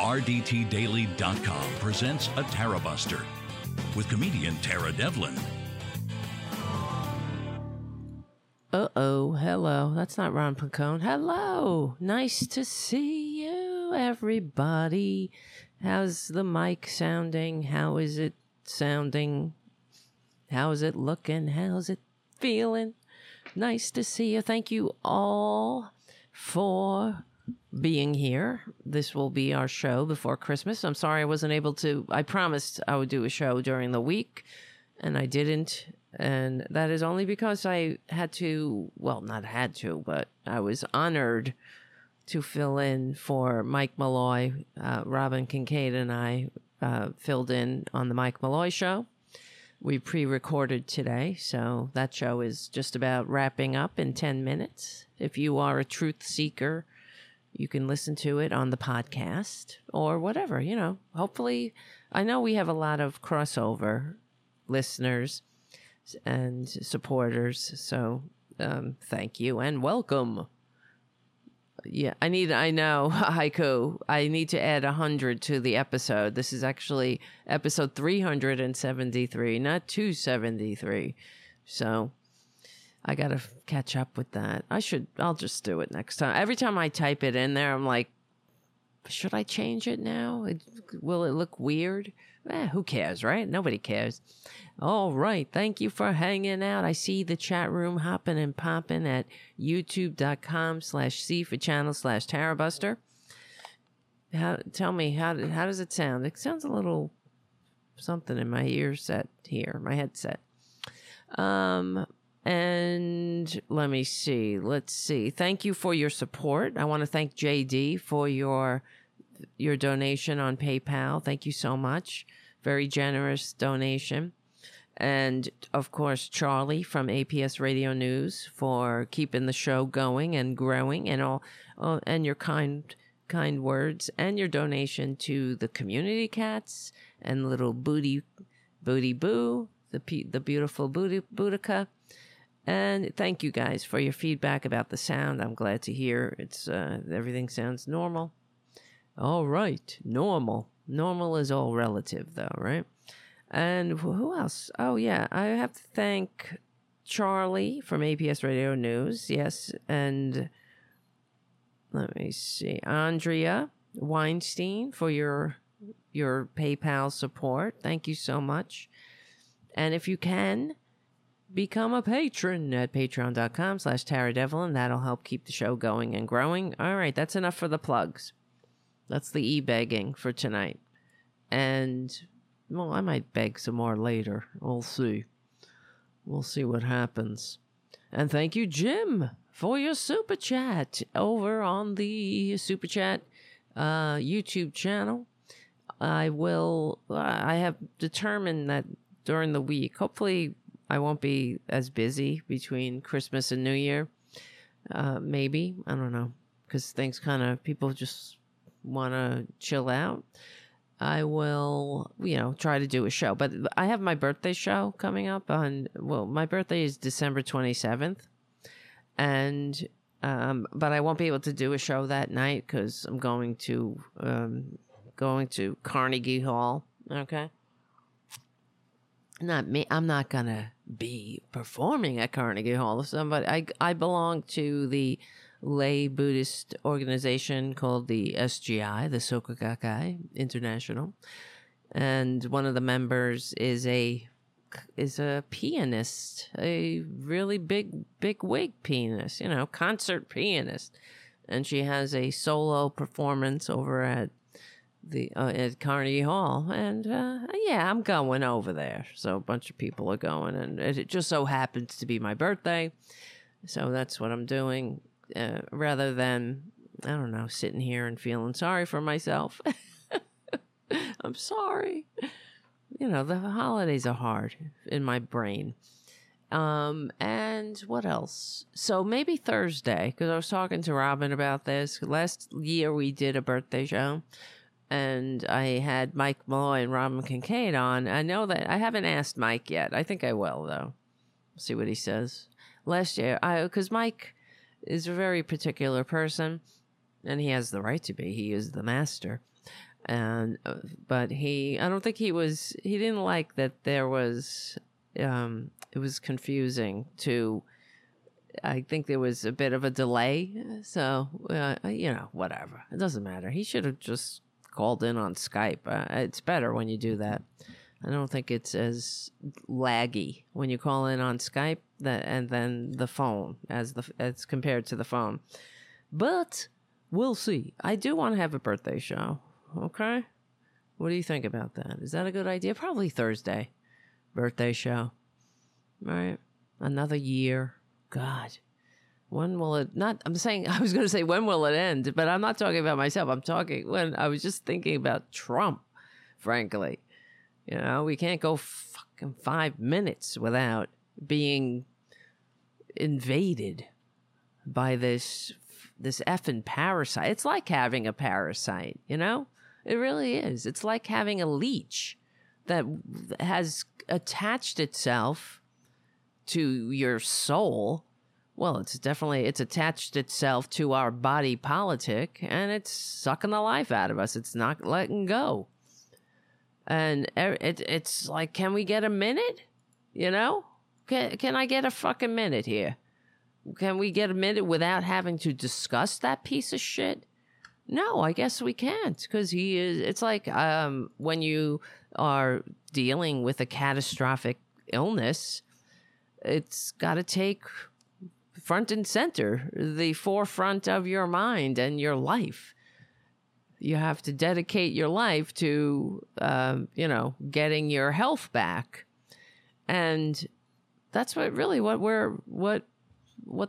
RDTDaily.com presents a Tarabuster with comedian Tara Devlin. Uh-oh, hello. That's not Ron Pacone. Hello. Nice to see you, everybody. How's the mic sounding? How is it sounding? How is it looking? How's it feeling? Nice to see you. Thank you all for being here. This will be our show before Christmas. I'm sorry I wasn't able to. I promised I would do a show during the week, and I didn't. And that is only because I had to, well, not had to, but I was honored to fill in for Mike Malloy. Robin Kincaid and I filled in on the Mike Malloy show. We pre-recorded today, so that show is just about wrapping up in 10 minutes. If you are a truth seeker, you can listen to it on the podcast or whatever, you know. Hopefully, I know we have a lot of crossover listeners and supporters, so thank you and welcome. Yeah, I know, haiku, I need to add 100 to the episode. This is actually episode 373, not 273, so I got to catch up with that. I'll just do it next time. Every time I type it in there, I'm like, should I change it now? Will it look weird? Who cares, right? Nobody cares. All right. Thank you for hanging out. I see the chat room hopping and popping at youtube.com/C for channel/Tarabuster. Tell me, how does it sound? It sounds a little something in my my headset. And let me see. Let's see. Thank you for your support. I want to thank JD for your donation on PayPal. Thank you so much. Very generous donation. And, of course, Charlie from APS Radio News for keeping the show going and growing, and all, and your kind words and your donation to the Community Cats and little Booty Boo, the beautiful Boudica. And thank you guys for your feedback about the sound. I'm glad to hear it's everything sounds normal. All right, normal. Normal is all relative, though, right? And who else? Oh, yeah, I have to thank Charlie from APS Radio News, yes, and let me see, Andrea Weinstein for your PayPal support. Thank you so much. And if you can, become a patron at patreon.com/Tara Devlin. That'll help keep the show going and growing. All right, that's enough for the plugs. That's the e-begging for tonight. And, well, I might beg some more later. We'll see. We'll see what happens. And thank you, Jim, for your super chat over on the super chat YouTube channel. I have determined that during the week, hopefully I won't be as busy between Christmas and New Year. Maybe. I don't know. Because people just want to chill out. I will, try to do a show. But I have my birthday show coming up my birthday is December 27th. And, but I won't be able to do a show that night because I'm going to Carnegie Hall. Okay. Not me. I'm not going to be performing at Carnegie Hall. I belong to the lay Buddhist organization called the SGI, the Soka Gakkai International. And one of the members is a pianist, a really big wig pianist, concert pianist. And she has a solo performance over at at Carnegie Hall, and I'm going over there. So a bunch of people are going, and it just so happens to be my birthday, so that's what I'm doing, rather than, I don't know, sitting here and feeling sorry for myself. I'm sorry. The holidays are hard in my brain. And what else? So maybe Thursday, because I was talking to Robin about this. Last year we did a birthday show, and I had Mike Malloy and Robin Kincaid on. I know that I haven't asked Mike yet. I think I will, though. See what he says. Last year, because Mike is a very particular person, and he has the right to be. He is the master. And but he didn't like that there was it was confusing to. I think there was a bit of a delay, so whatever, it doesn't matter. He should have just called in on Skype. It's better when you do that. I don't think it's as laggy when you call in on Skype and then the phone as compared to the phone. But we'll see. I do want to have a birthday show. Okay, what do you think about that? Is that a good idea? Probably Thursday, birthday show. All right, another year. God, when will it not? I'm saying, I was going to say, when will it end? But I'm not talking about myself. I'm talking when I was just thinking about Trump, frankly. You know, we can't go fucking 5 minutes without being invaded by this effing parasite. It's like having a parasite, you know? It really is. It's like having a leech that has attached itself to your soul. Well, it's attached itself to our body politic, and it's sucking the life out of us. It's not letting go. And it's like, can we get a minute? You know, can I get a fucking minute here? Can we get a minute without having to discuss that piece of shit? No, I guess we can't, because he is. It's like when you are dealing with a catastrophic illness, it's got to take front and center, the forefront of your mind and your life. You have to dedicate your life to, getting your health back. And that's what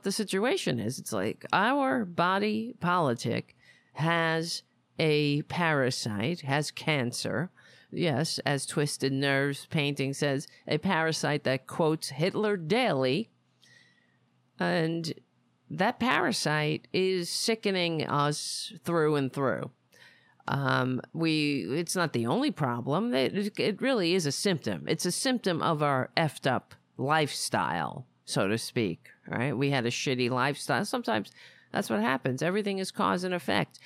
the situation is. It's like our body politic has a parasite, has cancer. Yes, as Twisted Nerves painting says, a parasite that quotes Hitler daily. And that parasite is sickening us through and through. It's not the only problem. It really is a symptom. It's a symptom of our effed up lifestyle, so to speak, right? We had a shitty lifestyle. Sometimes that's what happens. Everything is cause and effect.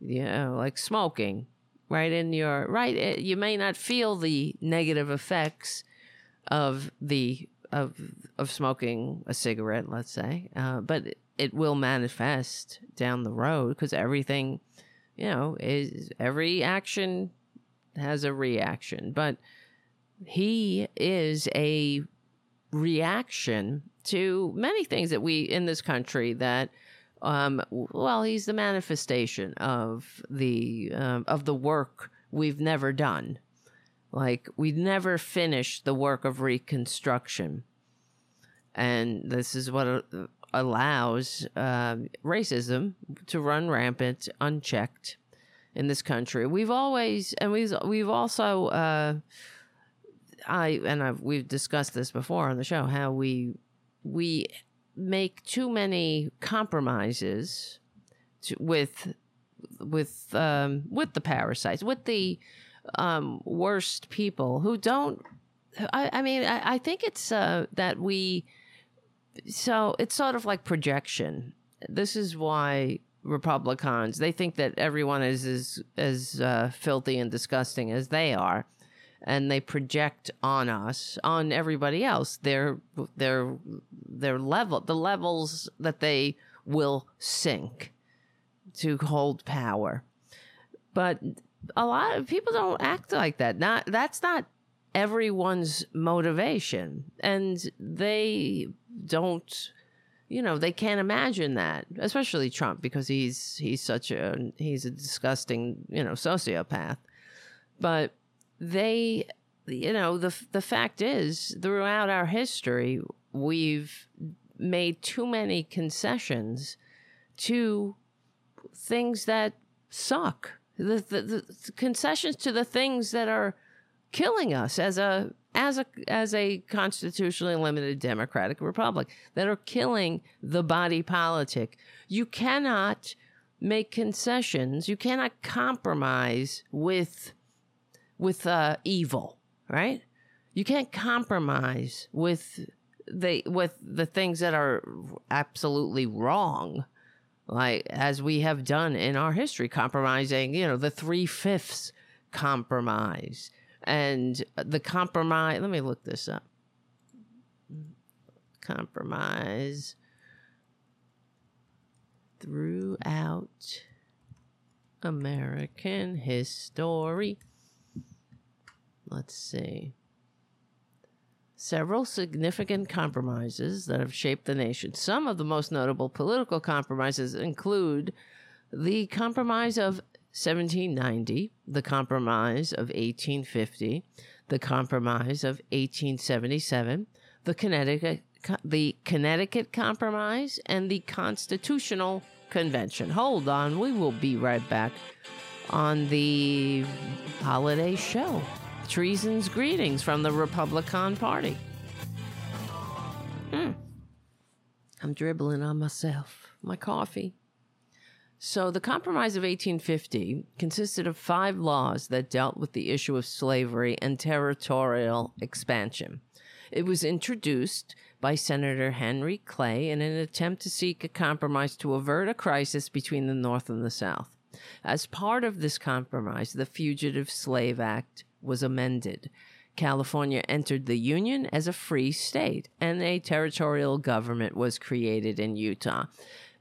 Like smoking. You may not feel the negative effects of smoking a cigarette, let's say, but it will manifest down the road, because everything, every action has a reaction. But he is a reaction to many things that we in this country that. He's the manifestation of the work we've never done. Like, we never finished the work of Reconstruction. And this is what allows racism to run rampant, unchecked in this country. We've discussed this before on the show, how we make too many compromises with the parasites, with the worst people who don't. I think it's that we. So it's sort of like projection. This is why Republicans, they think that everyone is as filthy and disgusting as they are, and they project on us, on everybody else, their level, the levels that they will sink to hold power. But a lot of people don't act like that. That's not everyone's motivation, and they don't, they can't imagine that, especially Trump, because he's a disgusting, sociopath. But they, the fact is, throughout our history, we've made too many concessions to things that suck. The concessions to the things that are killing us as a constitutionally limited democratic republic, that are killing the body politic. You cannot make concessions. You cannot compromise with evil, right? You can't compromise with the things that are absolutely wrong. like as we have done in our history, compromising, you know, the 3/5 compromise. And the compromise, let me look this up. Compromise throughout American history. Let's see. Several significant compromises that have shaped the nation. Some of the most notable political compromises include the Compromise of 1790, the Compromise of 1850, the Compromise of 1877, the Connecticut Compromise, and the Constitutional Convention. Hold on, we will be right back on the holiday show. Treason's greetings from the Republican Party. I'm dribbling on myself, my coffee. So the Compromise of 1850 consisted of 5 laws that dealt with the issue of slavery and territorial expansion. It was introduced by Senator Henry Clay in an attempt to seek a compromise to avert a crisis between the North and the South. As part of this compromise, the Fugitive Slave Act was amended. California entered the Union as a free state, and a territorial government was created in Utah.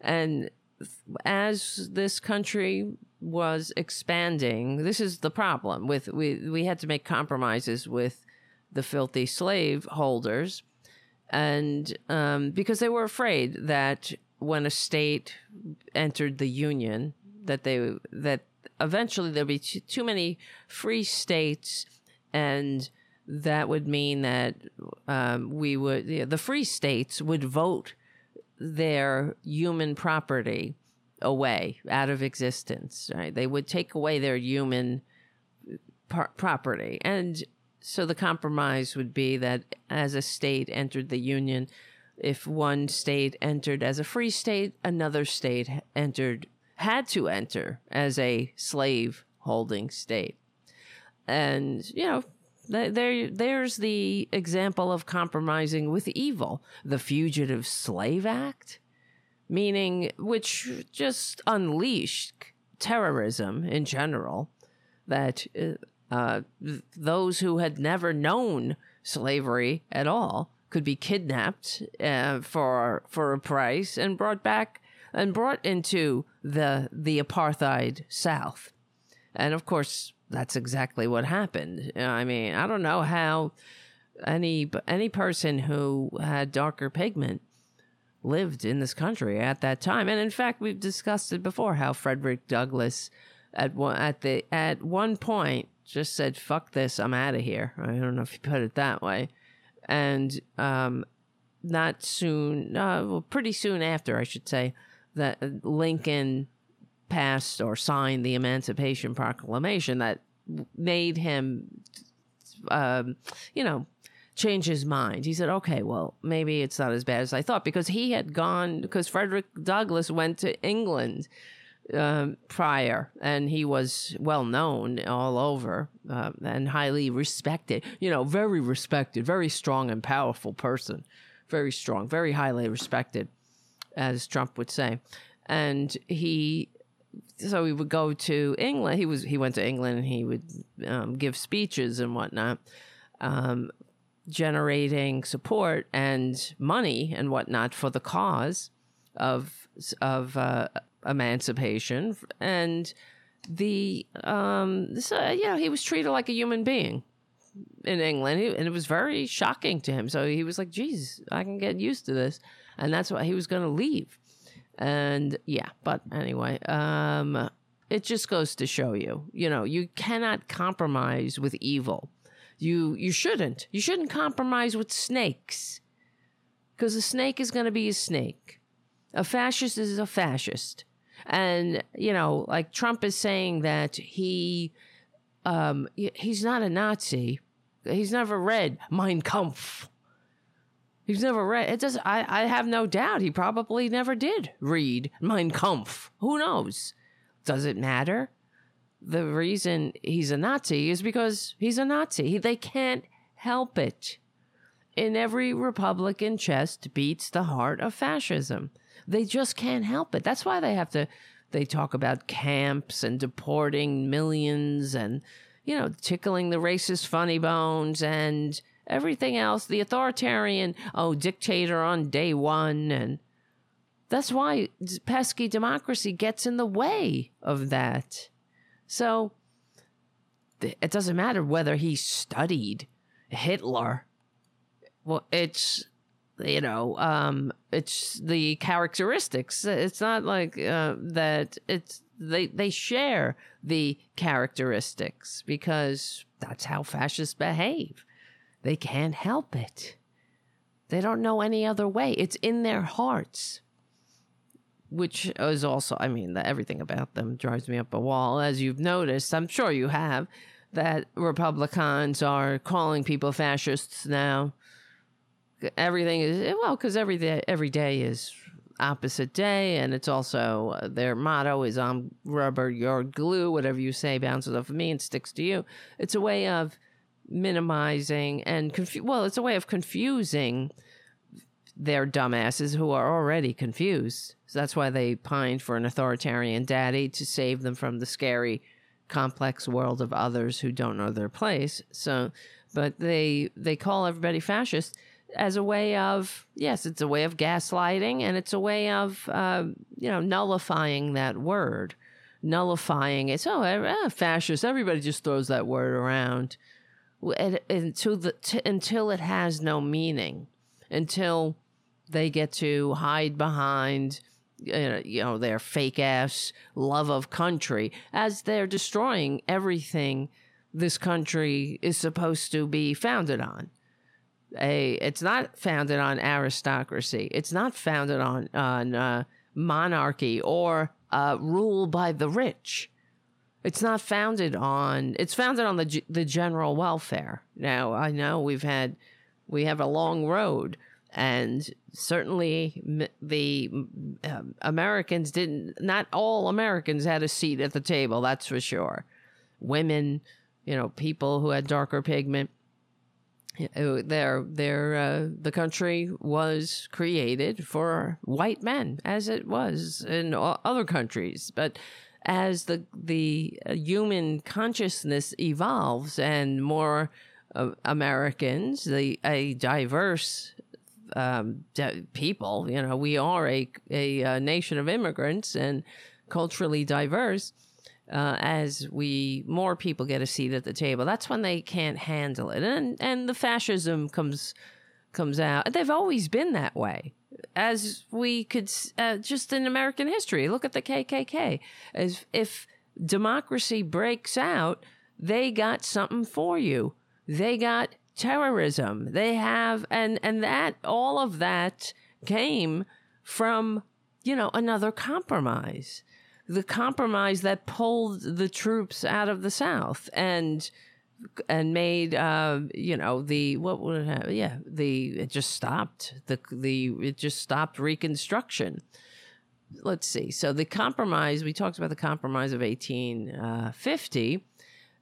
And as this country was expanding, this is the problem. With we had to make compromises with the filthy slave holders, and because they were afraid that when a state entered the Union, that eventually there'd be too many free states, and that would mean that the free states would vote their human property away out of existence, right? They would take away their human property. And so the compromise would be that as a state entered the Union, if one state entered as a free state, another state had to enter as a slave-holding state. And, you know, there's the example of compromising with evil. The Fugitive Slave Act, meaning, which just unleashed terrorism in general, that those who had never known slavery at all could be kidnapped for a price and brought into the apartheid South. And of course, that's exactly what happened. I mean, I don't know how any person who had darker pigment lived in this country at that time. And in fact, we've discussed it before, how Frederick Douglass at one point just said, "Fuck this, I'm out of here." I don't know if you put it that way. And pretty soon after, I should say, that Lincoln passed or signed the Emancipation Proclamation that made him, change his mind. He said, okay, well, maybe it's not as bad as I thought, because Frederick Douglass went to England prior, and he was well known all over and highly respected, very respected, very strong and powerful person, very strong, very highly respected, as Trump would say. And he would go to England. He went to England, and he would give speeches and whatnot, generating support and money and whatnot for the cause of emancipation. And he was treated like a human being in England, and it was very shocking to him. So he was like, "Geez, I can get used to this," and that's why he was going to leave. And yeah, but anyway, it just goes to show you, you cannot compromise with evil. You shouldn't compromise with snakes, because a snake is going to be a snake. A fascist is a fascist. And, like Trump is saying that he's not a Nazi. He's never read Mein Kampf. He's never read it. I have no doubt he probably never did read Mein Kampf. Who knows? Does it matter? The reason he's a Nazi is because he's a Nazi. They can't help it. in every Republican chest beats the heart of fascism. They just can't help it. That's why they have to, they talk about camps and deporting millions and, you know, tickling the racist funny bones and everything else, the authoritarian, oh, dictator on day one. And that's why pesky democracy gets in the way of that. So it doesn't matter whether he studied Hitler. Well, it's, you know, it's the characteristics. It's not like that. It's they share the characteristics because that's how fascists behave. They can't help it. They don't know any other way. It's in their hearts, which is also, I mean, everything about them drives me up a wall. As you've noticed, I'm sure you have, that Republicans are calling people fascists now. Everything is, well, because every day is opposite day, and it's also, their motto is, I'm rubber, you're glue, whatever you say bounces off of me and sticks to you. It's a way of minimizing and, it's a way of confusing their dumbasses who are already confused. So that's why they pined for an authoritarian daddy to save them from the scary, complex world of others who don't know their place. So, but they call everybody fascist as a way of, yes, it's a way of gaslighting, and it's a way of, nullifying that word, nullifying it. So fascist, everybody just throws that word around until it has no meaning, until they get to hide behind, their fake ass love of country as they're destroying everything this country is supposed to be founded on. It's not founded on aristocracy. It's not founded on monarchy or rule by the rich. It's not founded on, it's founded on the general welfare. Now, I know we have a long road, and certainly the Americans not all Americans had a seat at the table, that's for sure. Women, people who had darker pigment, the country was created for white men, as it was in other countries. But as the human consciousness evolves and more Americans, a diverse people, we are a nation of immigrants and culturally diverse. As more people get a seat at the table, that's when they can't handle it, and the fascism comes out. They've always been that way, as we could just in American history. Look at the KKK. As if democracy breaks out, they got something for you. They got terrorism. They have and that all of that came from another compromise. The compromise that pulled the troops out of the South and made it just stopped Reconstruction. Let's see. So the compromise, we talked about the compromise of 1850.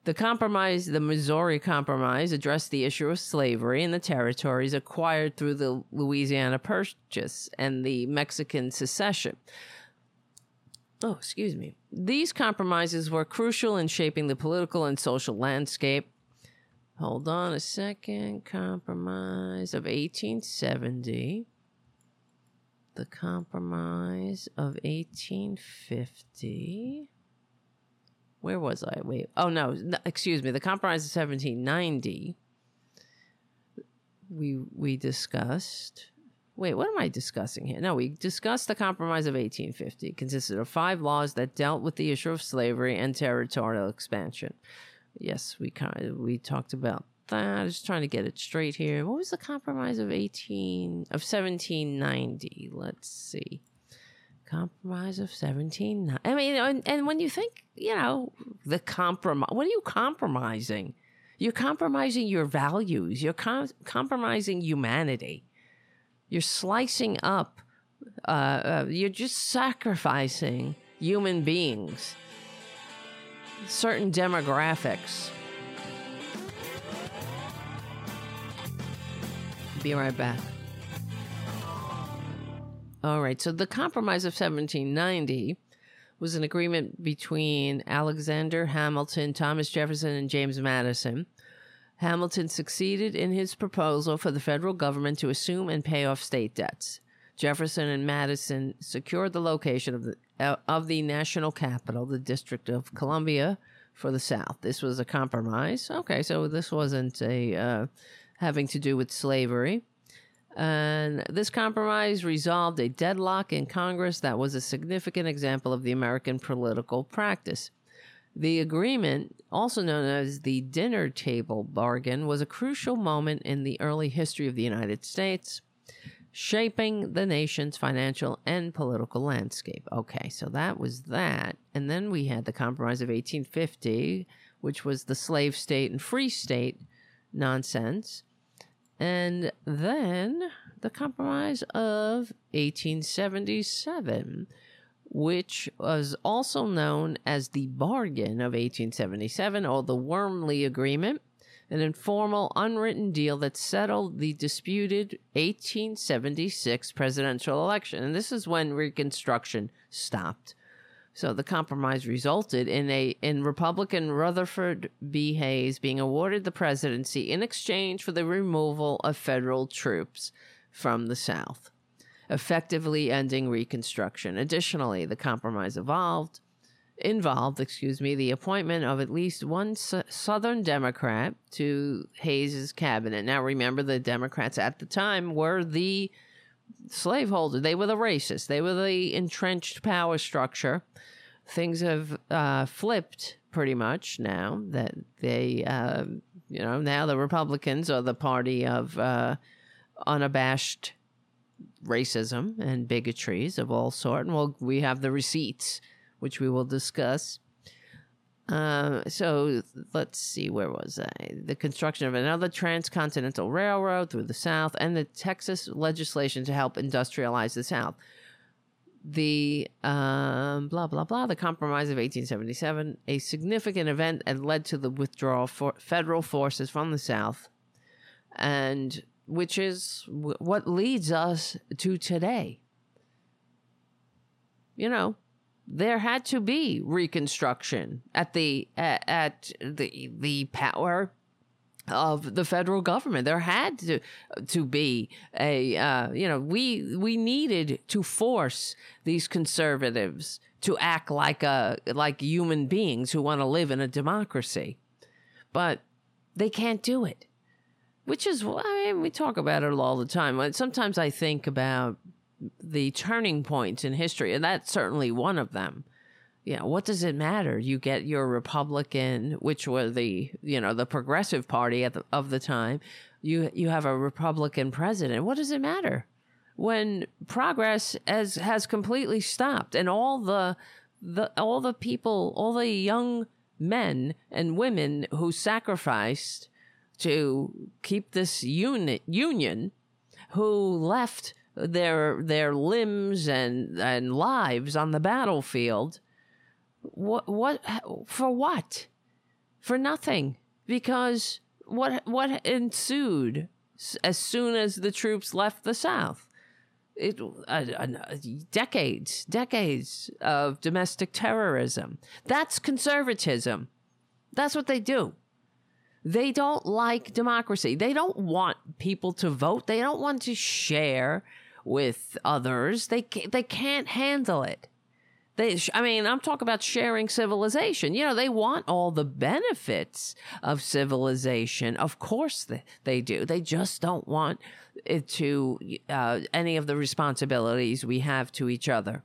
The Missouri Compromise, addressed the issue of slavery in the territories acquired through the Louisiana Purchase and the Mexican Secession. Oh, excuse me. These compromises were crucial in shaping the political and social landscape. Hold on a second. Compromise of 1870. The Compromise of 1850. Where was I? Wait. Oh, no. Excuse me. The Compromise of 1790. We discussed... Wait, what am I discussing here? No, we discussed the Compromise of 1850. It consisted of 5 laws that dealt with the issue of slavery and territorial expansion. Yes, we talked about that. I'm just trying to get it straight here. What was the Compromise of 1790? Let's see. Compromise of 1790. I mean, and when you think, the compromise, what are you compromising? You're compromising your values. You're compromising humanity. You're slicing up, you're just sacrificing human beings, certain demographics. be right back. All right, so the Compromise of 1790 was an agreement between Alexander Hamilton, Thomas Jefferson, and James Madison. Hamilton succeeded in his proposal for the federal government to assume and pay off state debts. Jefferson and Madison secured the location of the national capital, the District of Columbia, for the South. This was a compromise. Okay, so this wasn't having to do with slavery. And this compromise resolved a deadlock in Congress that was a significant example of the American political practice. The agreement, also known as the dinner table bargain, was a crucial moment in the early history of the United States, shaping the nation's financial and political landscape. Okay, so that was that. And then we had the Compromise of 1850, which was the slave state and free state nonsense. And then the Compromise of 1877, which was also known as the Bargain of 1877 or the Wormley Agreement, an informal, unwritten deal that settled the disputed 1876 presidential election. And this is when Reconstruction stopped. So the compromise resulted in Republican Rutherford B. Hayes being awarded the presidency in exchange for the removal of federal troops from the South, effectively ending Reconstruction. Additionally, the compromise involved the appointment of at least one Southern Democrat to Hayes's cabinet. Now, remember, the Democrats at the time were the slaveholder. They were the racists. They were the entrenched power structure. Things have flipped pretty much now that they, now the Republicans are the party of unabashed racism and bigotries of all sort. And we have the receipts, which we will discuss. So let's see, where was I? The construction of another transcontinental railroad through the South and the Texas legislation to help industrialize the South. The the Compromise of 1877, a significant event and led to the withdrawal of federal forces from the South, and which is what leads us to today. There had to be Reconstruction at the power of the federal government. There had to be a we needed to force these conservatives to act like human beings who want to live in a democracy, but they can't do it. Which is why we talk about it all the time. Sometimes I think about the turning points in history, and that's certainly one of them. What does it matter? You get your Republican, which were the, the Progressive Party of the time. You have a Republican president. What does it matter when progress has completely stopped, and all the people, all the young men and women who sacrificed to keep this union, who left their limbs and lives on the battlefield. What for? What? For nothing. Because what ensued as soon as the troops left the South? It decades of domestic terrorism. That's conservatism. That's what they do. They don't like democracy. They don't want people to vote. They don't want to share with others. They can't handle it. I'm talking about sharing civilization. They want all the benefits of civilization. Of course they do. They just don't want it to any of the responsibilities we have to each other.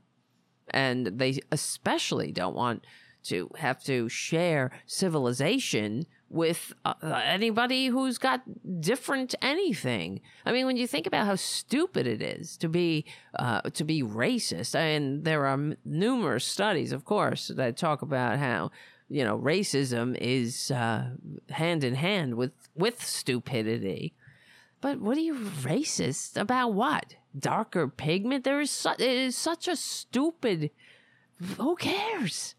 And they especially don't want to have to share civilization with anybody who's got different anything. When you think about how stupid it is to be racist, and there are numerous studies, of course, that talk about how racism is hand in hand with stupidity. But what are you racist about? What? Darker pigment? It is such a stupid. Who cares?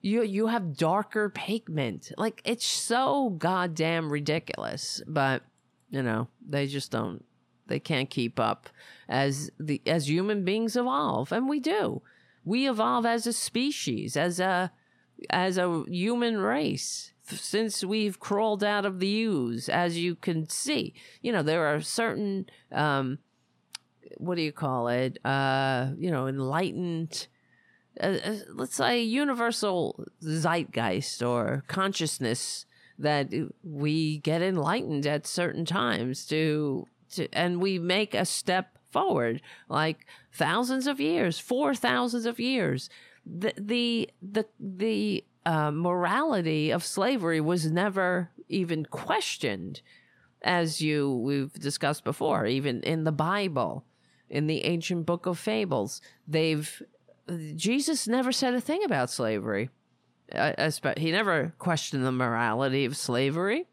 You have darker pigment. It's so goddamn ridiculous. But, they just don't They can't keep up as human beings evolve. And we do. We evolve as a species, as a human race, since we've crawled out of the ooze, as you can see. You know, there are certain, enlightened, let's say universal zeitgeist or consciousness that we get enlightened at certain times and we make a step forward, like thousands of years, for thousands of years. The morality of slavery was never even questioned, as we've discussed before. Even in the Bible, in the ancient book of fables, Jesus never said a thing about slavery. He never questioned the morality of slavery,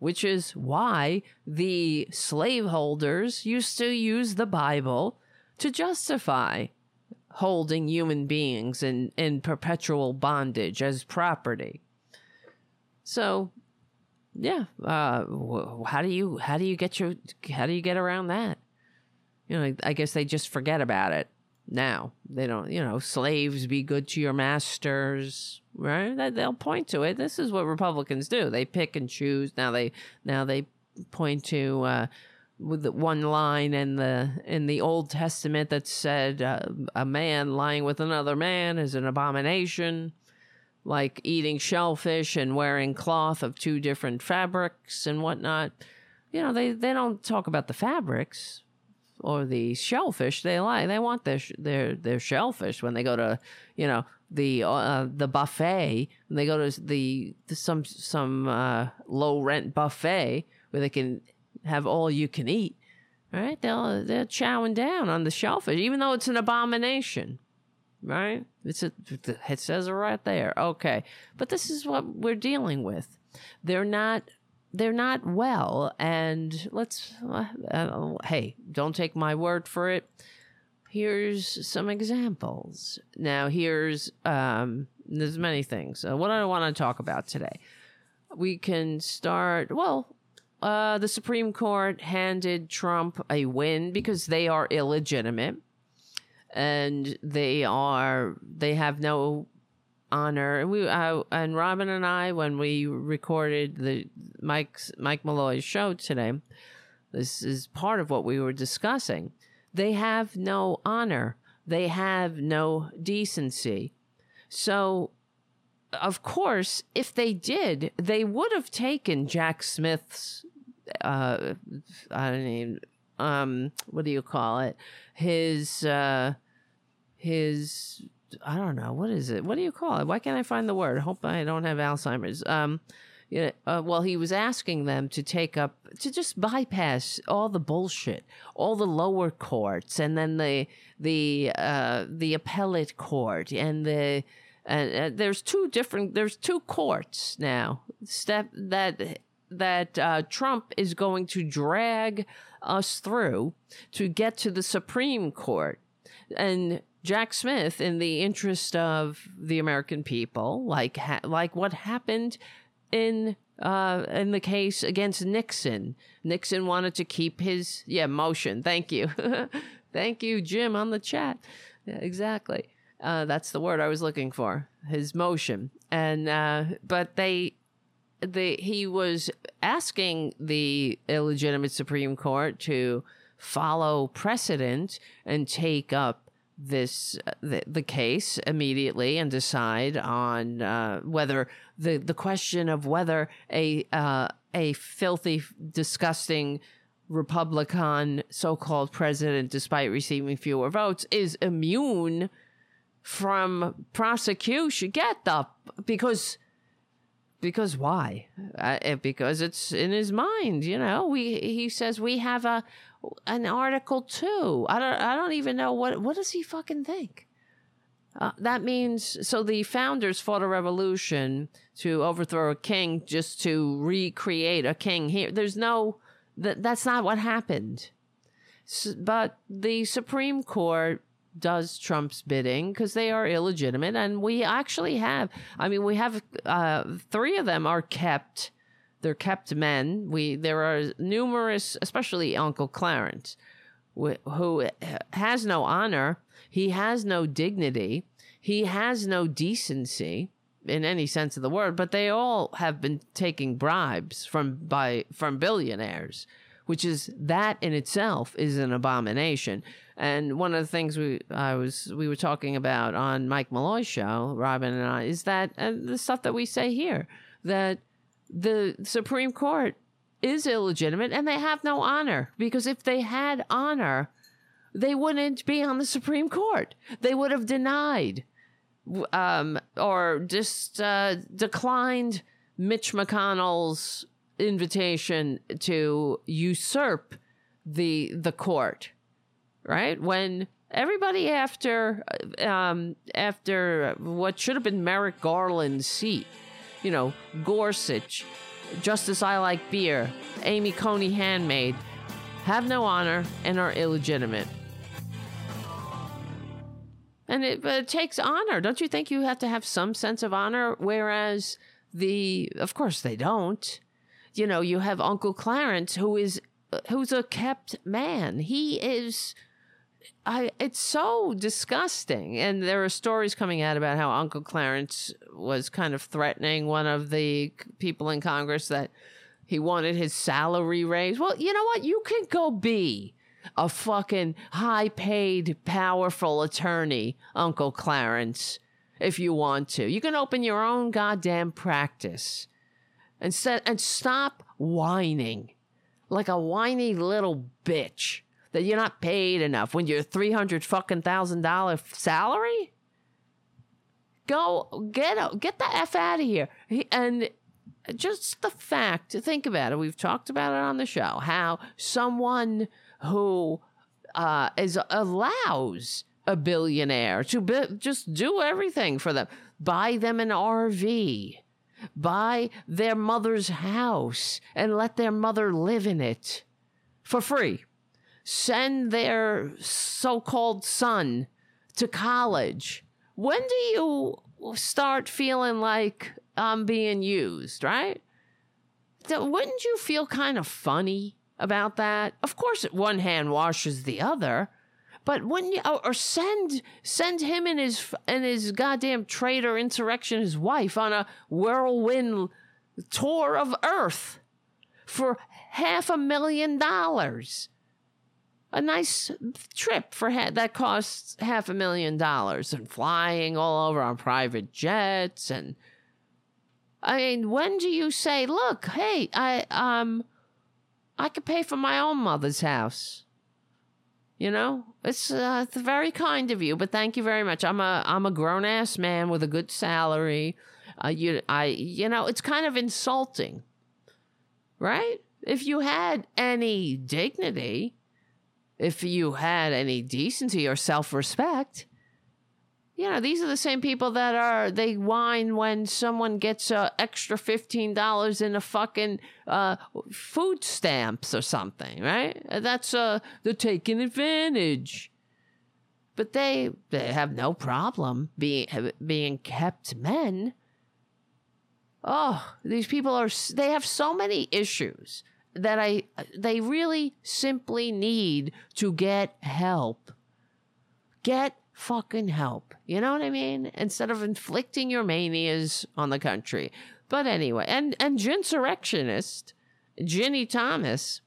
which is why the slaveholders used to use the Bible to justify holding human beings in perpetual bondage as property. So, yeah, how do you get around that? You know, I guess they just forget about it. Now, they don't, slaves, be good to your masters, right? They'll point to it. This is what Republicans do. They pick and choose. Now they point to with the one line in the Old Testament that said a man lying with another man is an abomination, like eating shellfish and wearing cloth of two different fabrics and whatnot. You know, they don't talk about the fabrics or the shellfish. They lie. They want their shellfish when they go to, the buffet. When they go to some low rent buffet where they can have all you can eat, right? They're chowing down on the shellfish, even though it's an abomination, right? It says it right there. Okay, but this is what we're dealing with. They're not well, and hey, don't take my word for it. Here's some examples. Now, there's many things. What I want to talk about today, we can start, the Supreme Court handed Trump a win because they are illegitimate, and they have no honor. And Robin and I, when we recorded the Mike Malloy's show today, this is part of what we were discussing. They have no honor. They have no decency. So, of course, if they did, they would have taken Jack Smith's, his I don't know. What is it? What do you call it? Why can't I find the word? Hope I don't have Alzheimer's. He was asking them to just bypass all the bullshit, all the lower courts, and then the appellate court, and there's two courts now. Step that Trump is going to drag us through to get to the Supreme Court. And Jack Smith, in the interest of the American people, like what happened in the case against Nixon. Nixon wanted to keep his motion. Thank you, thank you, Jim on the chat. Yeah, exactly, that's the word I was looking for. His motion, and but he was asking the illegitimate Supreme Court to follow precedent and take up the case immediately and decide on whether the question of whether a filthy, disgusting Republican so-called president, despite receiving fewer votes, is immune from prosecution. Because why? Because it's in his mind, he says we have an Article 2. I don't even know what does he fucking think? That means, so the founders fought a revolution to overthrow a king just to recreate a king here. There's no, that's not what happened. But the Supreme Court does Trump's bidding because they are illegitimate, and we have three of them are kept. They're kept men. There are numerous, especially Uncle Clarence, who has no honor. He has no dignity. He has no decency in any sense of the word. But they all have been taking bribes from billionaires, which is, that in itself is an abomination. And one of the things we were talking about on Mike Malloy's show, Robin and I, is that the stuff that we say here, that the Supreme Court is illegitimate and they have no honor, because if they had honor, they wouldn't be on the Supreme Court. They would have denied or just declined Mitch McConnell's invitation to usurp the court, right? When everybody after what should have been Merrick Garland's seat, you know, Gorsuch, Justice I Like Beer, Amy Coney Handmaid, have no honor and are illegitimate. And it takes honor. Don't you think you have to have some sense of honor? Whereas of course they don't. You know, you have Uncle Clarence, who's a kept man. He is. It's so disgusting. And there are stories coming out about how Uncle Clarence was kind of threatening one of the people in Congress that he wanted his salary raised. Well, you know what? You can go be a fucking high-paid, powerful attorney, Uncle Clarence, if you want to. You can open your own goddamn practice and stop whining like a whiny little bitch that you're not paid enough when you're $300,000 salary. Go get the F out of here. And just the fact, think about it. We've talked about it on the show, how someone who allows a billionaire to just do everything for them, buy them an RV, buy their mother's house and let their mother live in it for free, send their so-called son to college. When do you start feeling like I'm being used, right? Wouldn't you feel kind of funny about that? Of course, one hand washes the other, but wouldn't you? Or send him and his goddamn traitor insurrection, his wife, on a whirlwind tour of Earth for $500,000. A nice trip that costs $500,000, and flying all over on private jets. And I mean, when do you say, look, hey, I could pay for my own mother's house? You know, it's very kind of you, but thank you very much. I'm a grown ass man with a good salary. It's kind of insulting, right? If you had any dignity, if you had any decency or self-respect, you know, these are the same people that they whine when someone gets an extra $15 in a fucking food stamps or something, right? That's, they're taking advantage. But they have no problem being kept men. Oh, these people they have so many issues that they really simply need to get help. Get fucking help. You know what I mean? Instead of inflicting your manias on the country. But anyway, and Ginsurrectionist, Ginny Thomas,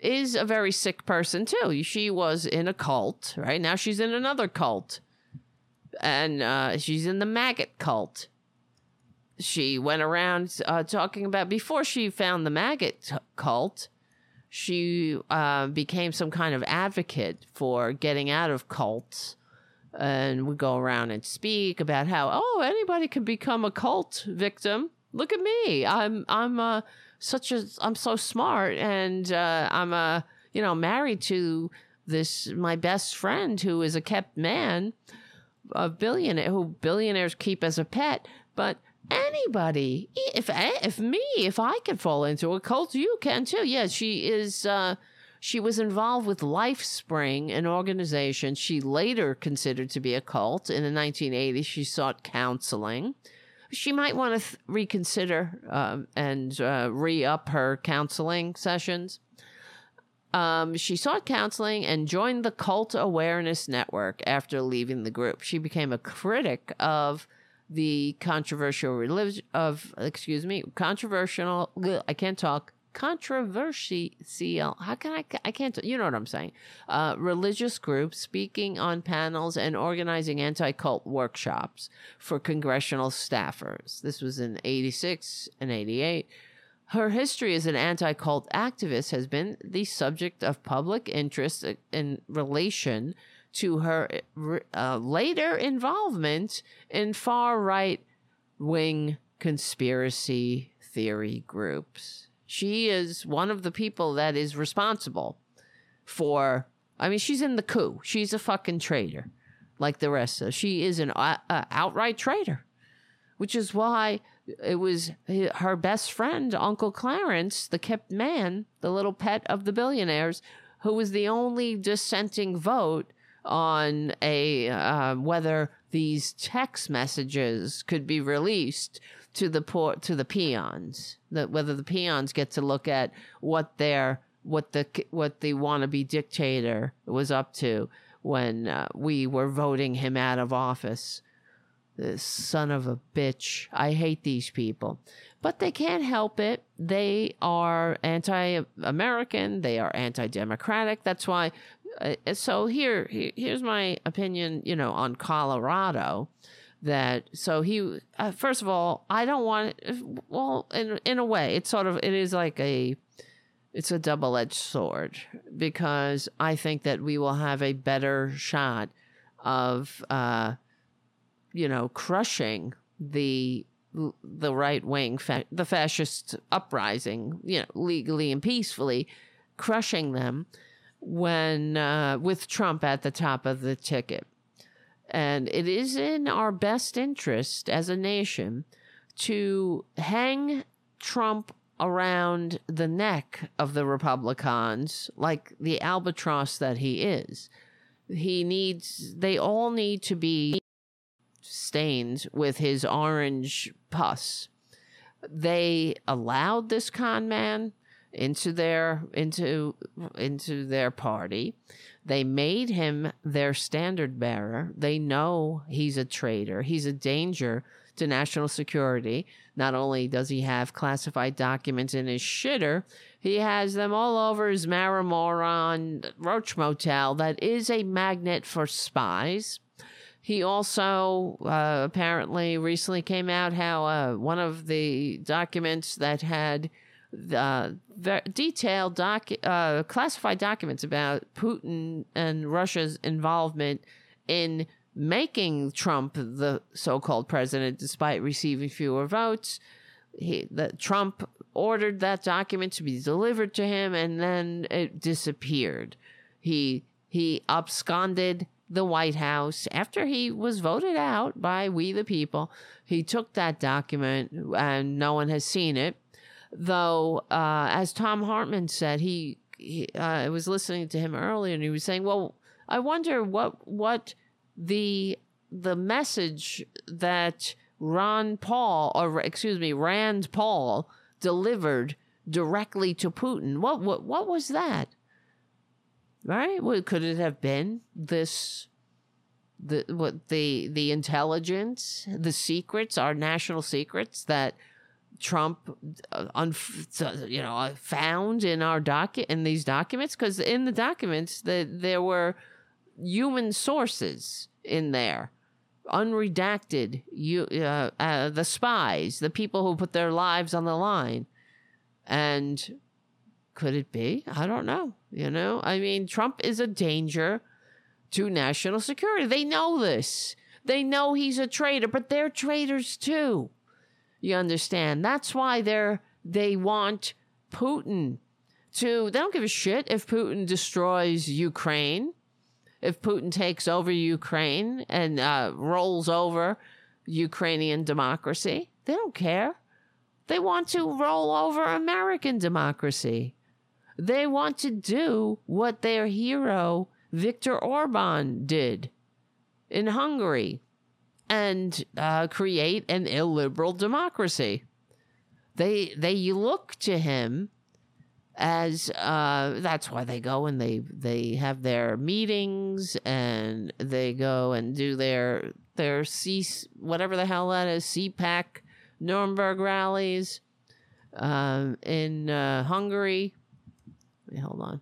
is a very sick person too. She was in a cult, right? Now she's in another cult. And she's in the maggot cult. She went around talking about, before she found the maggot cult, she became some kind of advocate for getting out of cults, and would go around and speak about how, anybody can become a cult victim. Look at me. I'm so smart, and I'm married to this, my best friend, who is a kept man, a billionaire, who billionaires keep as a pet. But anybody, if I could fall into a cult, you can too. Yeah, she is. She was involved with LifeSpring, an organization she later considered to be a cult. In the 1980s, she sought counseling. she might want to reconsider and re-up her counseling sessions. She sought counseling and joined the Cult Awareness Network after leaving the group. She became a critic of the religious groups, speaking on panels and organizing anti-cult workshops for congressional staffers. This was in 86 and 88. Her history as an anti-cult activist has been the subject of public interest in relation to her later involvement in far-right-wing conspiracy theory groups. She is one of the people that is responsible for... I mean, she's in the coup. She's a fucking traitor, like the rest of us. She is an outright traitor, which is why... It was her best friend, Uncle Clarence, the kept man, the little pet of the billionaires, who was the only dissenting vote on whether these text messages could be released to the peons, that whether the peons get to look at what the wannabe dictator was up to when we were voting him out of office. This son of a bitch. I hate these people. But they can't help it. They are anti-American. They are anti-democratic. That's why... so here's my opinion, on Colorado. First of all, I don't want... Well, in a way, it's sort of... It is like a... It's a double-edged sword. Because I think that we will have a better shot of... crushing the right wing, the fascist uprising, legally and peacefully, crushing them when with Trump at the top of the ticket. And it is in our best interest as a nation to hang Trump around the neck of the Republicans like the albatross that he is. They all need to be stained with his orange pus. They allowed this con man into their party. They made him their standard bearer. They know he's a traitor. He's a danger to national security. Not only does he have classified documents in his shitter, he has them all over his Marimoron Roach Motel that is a magnet for spies. He also apparently recently came out how one of the documents that had detailed classified documents about Putin and Russia's involvement in making Trump the so-called president despite receiving fewer votes. Trump ordered that document to be delivered to him, and then it disappeared. He absconded the White House after he was voted out by we the people. He took that document and no one has seen it, though as Tom Hartman said, I was listening to him earlier and he was saying, well, I wonder what the message that Rand Paul delivered directly to Putin, what was that? Right? Well, could it have been the intelligence, the secrets, our national secrets that Trump, found in our in these documents? Because in the documents, there were human sources in there, unredacted. The spies, the people who put their lives on the line, and. Could it be? I don't know. I mean, Trump is a danger to national security. They know this. They know he's a traitor, but they're traitors too. You understand? That's why they want Putin to... They don't give a shit if Putin destroys Ukraine, if Putin takes over Ukraine and rolls over Ukrainian democracy. They don't care. They want to roll over American democracy. They want to do what their hero, Viktor Orban, did in Hungary. and create an illiberal democracy. They look to him as that's why they go and they have their meetings and they go and do their whatever the hell that is, CPAC Nuremberg rallies in Hungary. Hold on.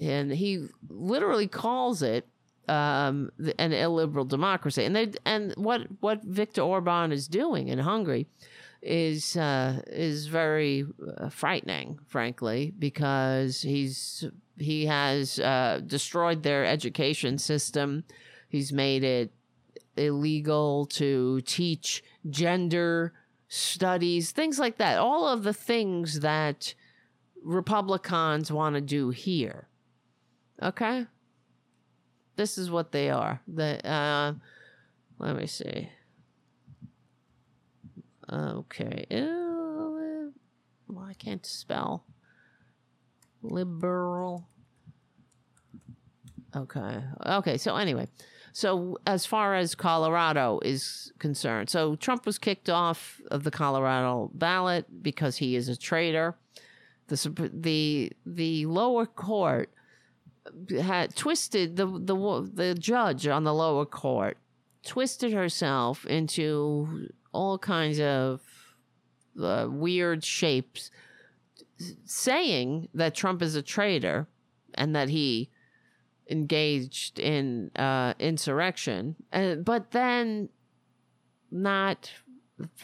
And he literally calls it an illiberal democracy. And what Viktor Orban is doing in Hungary is very frightening, frankly, because he has destroyed their education system. He's made it illegal to teach gender studies, things like that. All of the things that Republicans want to do here. Okay? This is what they are. Let me see. Okay. Well, I can't spell. Liberal. Okay. Okay, so anyway. So as far as Colorado is concerned, so Trump was kicked off of the Colorado ballot because he is a traitor. The lower court had twisted the judge on the lower court twisted herself into all kinds of weird shapes, saying that Trump is a traitor and that he engaged in insurrection, but then not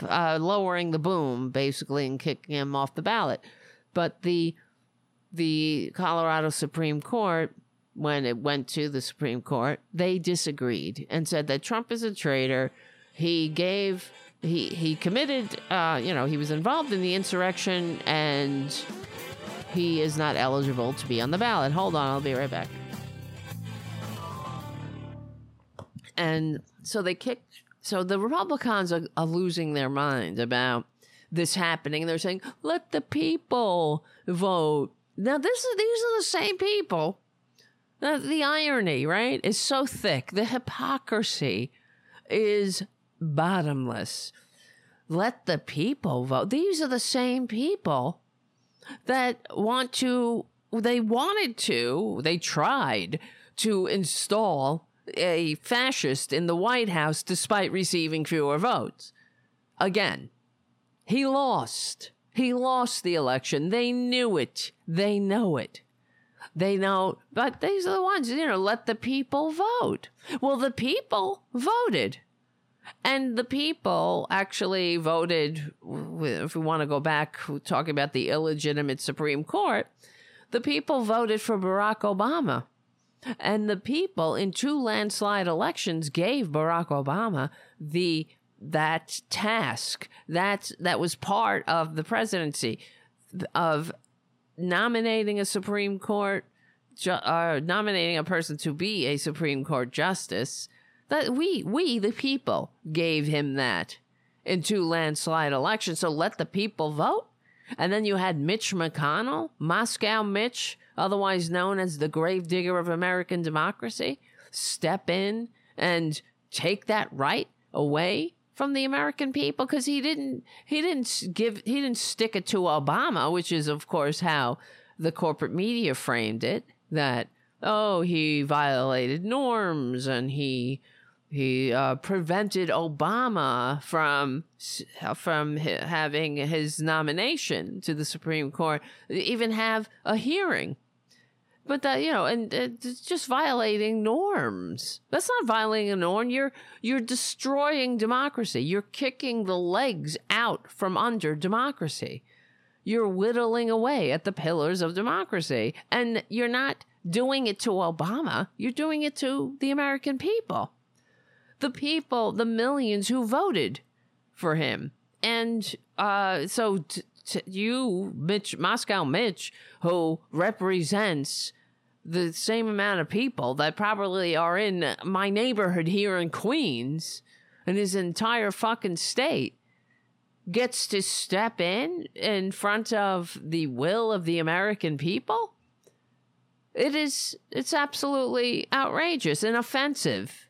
lowering the boom, basically, and kicking him off the ballot. But the Colorado Supreme Court, when it went to the Supreme Court, they disagreed and said that Trump is a traitor. He committed, he was involved in the insurrection, and he is not eligible to be on the ballot. Hold on, I'll be right back. And so the Republicans are losing their mind about this happening. They're saying, let the people vote. Now, these are the same people. Now, the irony, right, is so thick. The hypocrisy is bottomless. Let the people vote. These are the same people that tried to install a fascist in the White House despite receiving fewer votes. Again, he lost. He lost the election. They knew it. They know it. They know, but these are the ones, let the people vote. Well, the people voted. And the people actually voted, if we want to go back, talking about the illegitimate Supreme Court, the people voted for Barack Obama. And the people in two landslide elections gave Barack Obama that task that was part of the presidency of nominating a Supreme Court, nominating a person to be a Supreme Court justice. That we the people gave him that in two landslide elections. So let the people vote. And then you had Mitch McConnell, Moscow Mitch, otherwise known as the gravedigger of American democracy, step in and take that right away from the American people, because he didn't stick it to Obama, which is, of course, how the corporate media framed it, that, oh, he violated norms and he prevented Obama from having his nomination to the Supreme Court, even have a hearing. But that, and it's just violating norms. That's not violating a norm. You're destroying democracy. You're kicking the legs out from under democracy. You're whittling away at the pillars of democracy. And you're not doing it to Obama. You're doing it to the American people. The people, the millions who voted for him. And so you, Moscow Mitch, who represents the same amount of people that probably are in my neighborhood here in Queens and his entire fucking state, gets to step in front of the will of the American people? It's absolutely outrageous and offensive.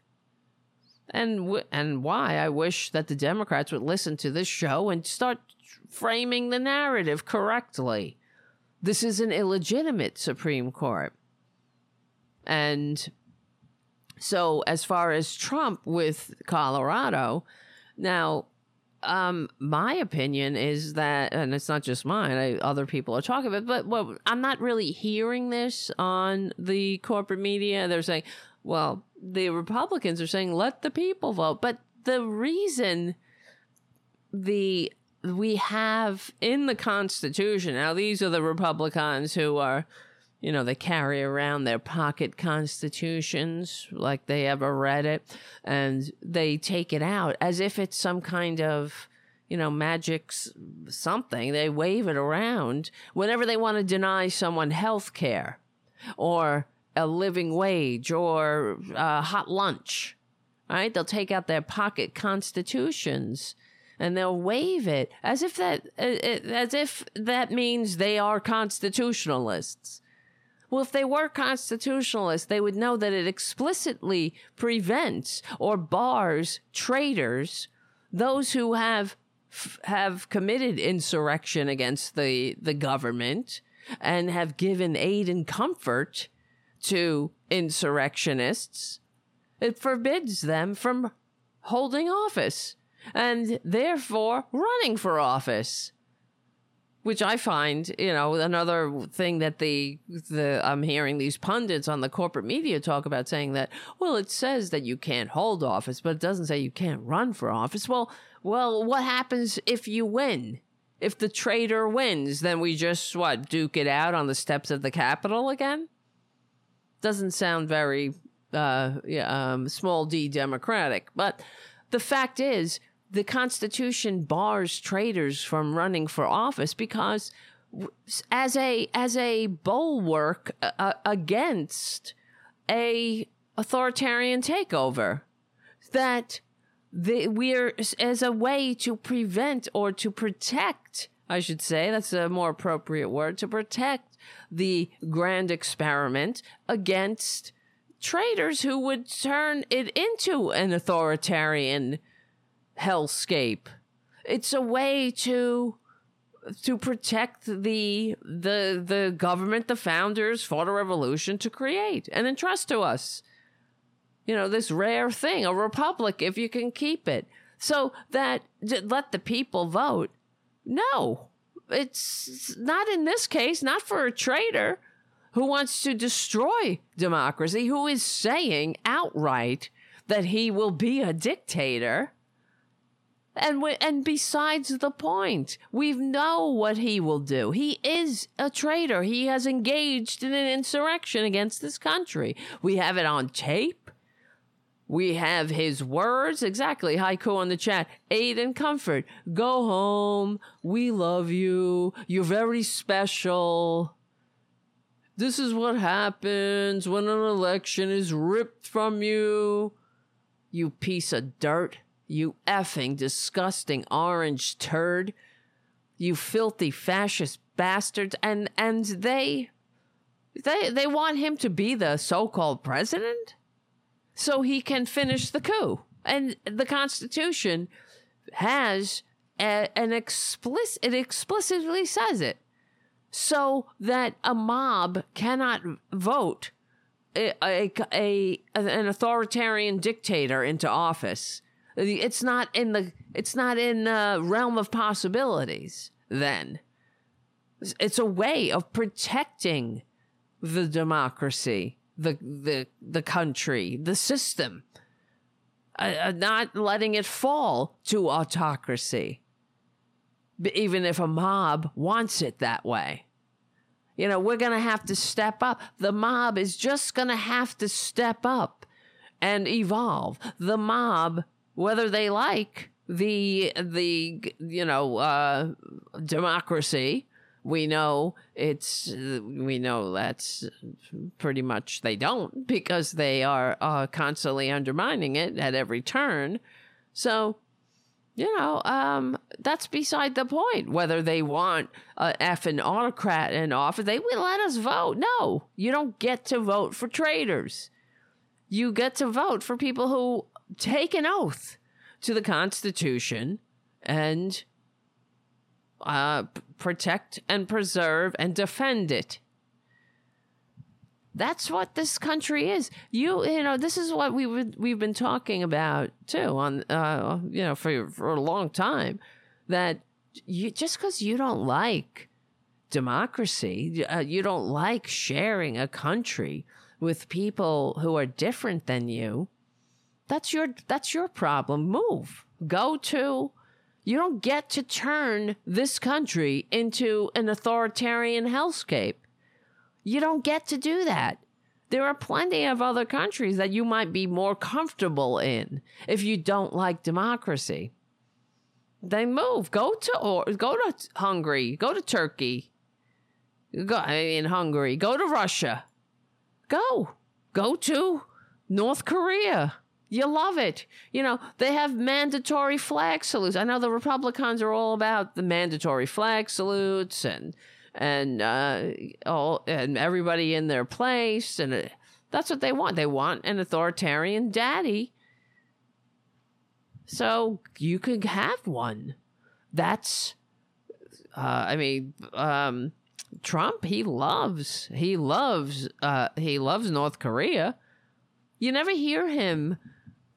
And why I wish that the Democrats would listen to this show and start framing the narrative correctly. This is an illegitimate Supreme Court. And so as far as Trump with Colorado, now, my opinion is that, and it's not just mine, other people are talking about it, but I'm not really hearing this on the corporate media. They're saying, well, the Republicans are saying, let the people vote. But the reason we have in the Constitution, now these are the Republicans who are, you know, they carry around their pocket constitutions like they ever read it, and they take it out as if it's some kind of, you know, magic something. They wave it around whenever they want to deny someone health care or a living wage or a hot lunch, right? They'll take out their pocket constitutions and they'll wave it as if that means they are constitutionalists. Well, if they were constitutionalists, they would know that it explicitly prevents or bars traitors, those who have committed insurrection against the government and have given aid and comfort to insurrectionists. It forbids them from holding office and therefore running for office. Which I find, you know, another thing that I'm hearing these pundits on the corporate media talk about, saying that, well, it says that you can't hold office, but it doesn't say you can't run for office. Well, what happens if you win? If the traitor wins, then we just, duke it out on the steps of the Capitol again? Doesn't sound very small d democratic, but the fact is, the Constitution bars traitors from running for office because as a bulwark against a authoritarian takeover, that we're as a way to prevent or to protect, I should say, that's a more appropriate word, to protect the grand experiment against traitors who would turn it into an authoritarian hellscape. It's a way to protect the government the founders fought a revolution to create and entrust to us. You know, this rare thing, a republic, if you can keep it. So that let the people vote. No, it's not in this case, not for a traitor who wants to destroy democracy, who is saying outright that he will be a dictator. And besides the point, we know what he will do. He is a traitor. He has engaged in an insurrection against this country. We have it on tape. We have his words. Exactly. Haiku in the chat. Aid and comfort. Go home. We love you. You're very special. This is what happens when an election is ripped from you. You piece of dirt. You effing disgusting orange turd. You filthy fascist bastards. And they want him to be the so-called president so he can finish the coup. And the Constitution has it explicitly says it, so that a mob cannot vote an authoritarian dictator into office. It's not in the realm of possibilities. Then it's a way of protecting the democracy, the country, the system, not letting it fall to autocracy, even if a mob wants it that way. You know, we're going to have to step up. The mob is just going to have to step up and evolve. The mob, whether they like the democracy, we know that's pretty much they don't, because they are constantly undermining it at every turn. So You know, that's beside the point. Whether they want an effing autocrat in office, they will let us vote. No, you don't get to vote for traitors. You get to vote for people who take an oath to the Constitution and protect and preserve and defend it. That's what this country is. You know, this is what we've been talking about too on for a long time, that you, just because you don't like democracy, you don't like sharing a country with people who are different than you, that's your problem. Move. Go to. You don't get to turn this country into an authoritarian hellscape. You don't get to do that. There are plenty of other countries that you might be more comfortable in if you don't like democracy. Then move. Go to Hungary. Go to Turkey. Hungary. Go to Russia. Go to North Korea. You love it. You know, they have mandatory flag salutes. I know the Republicans are all about the mandatory flag salutes and everybody in their place, and that's what they want. They want an authoritarian daddy, so you could have one. That's, Trump. He loves North Korea. You never hear him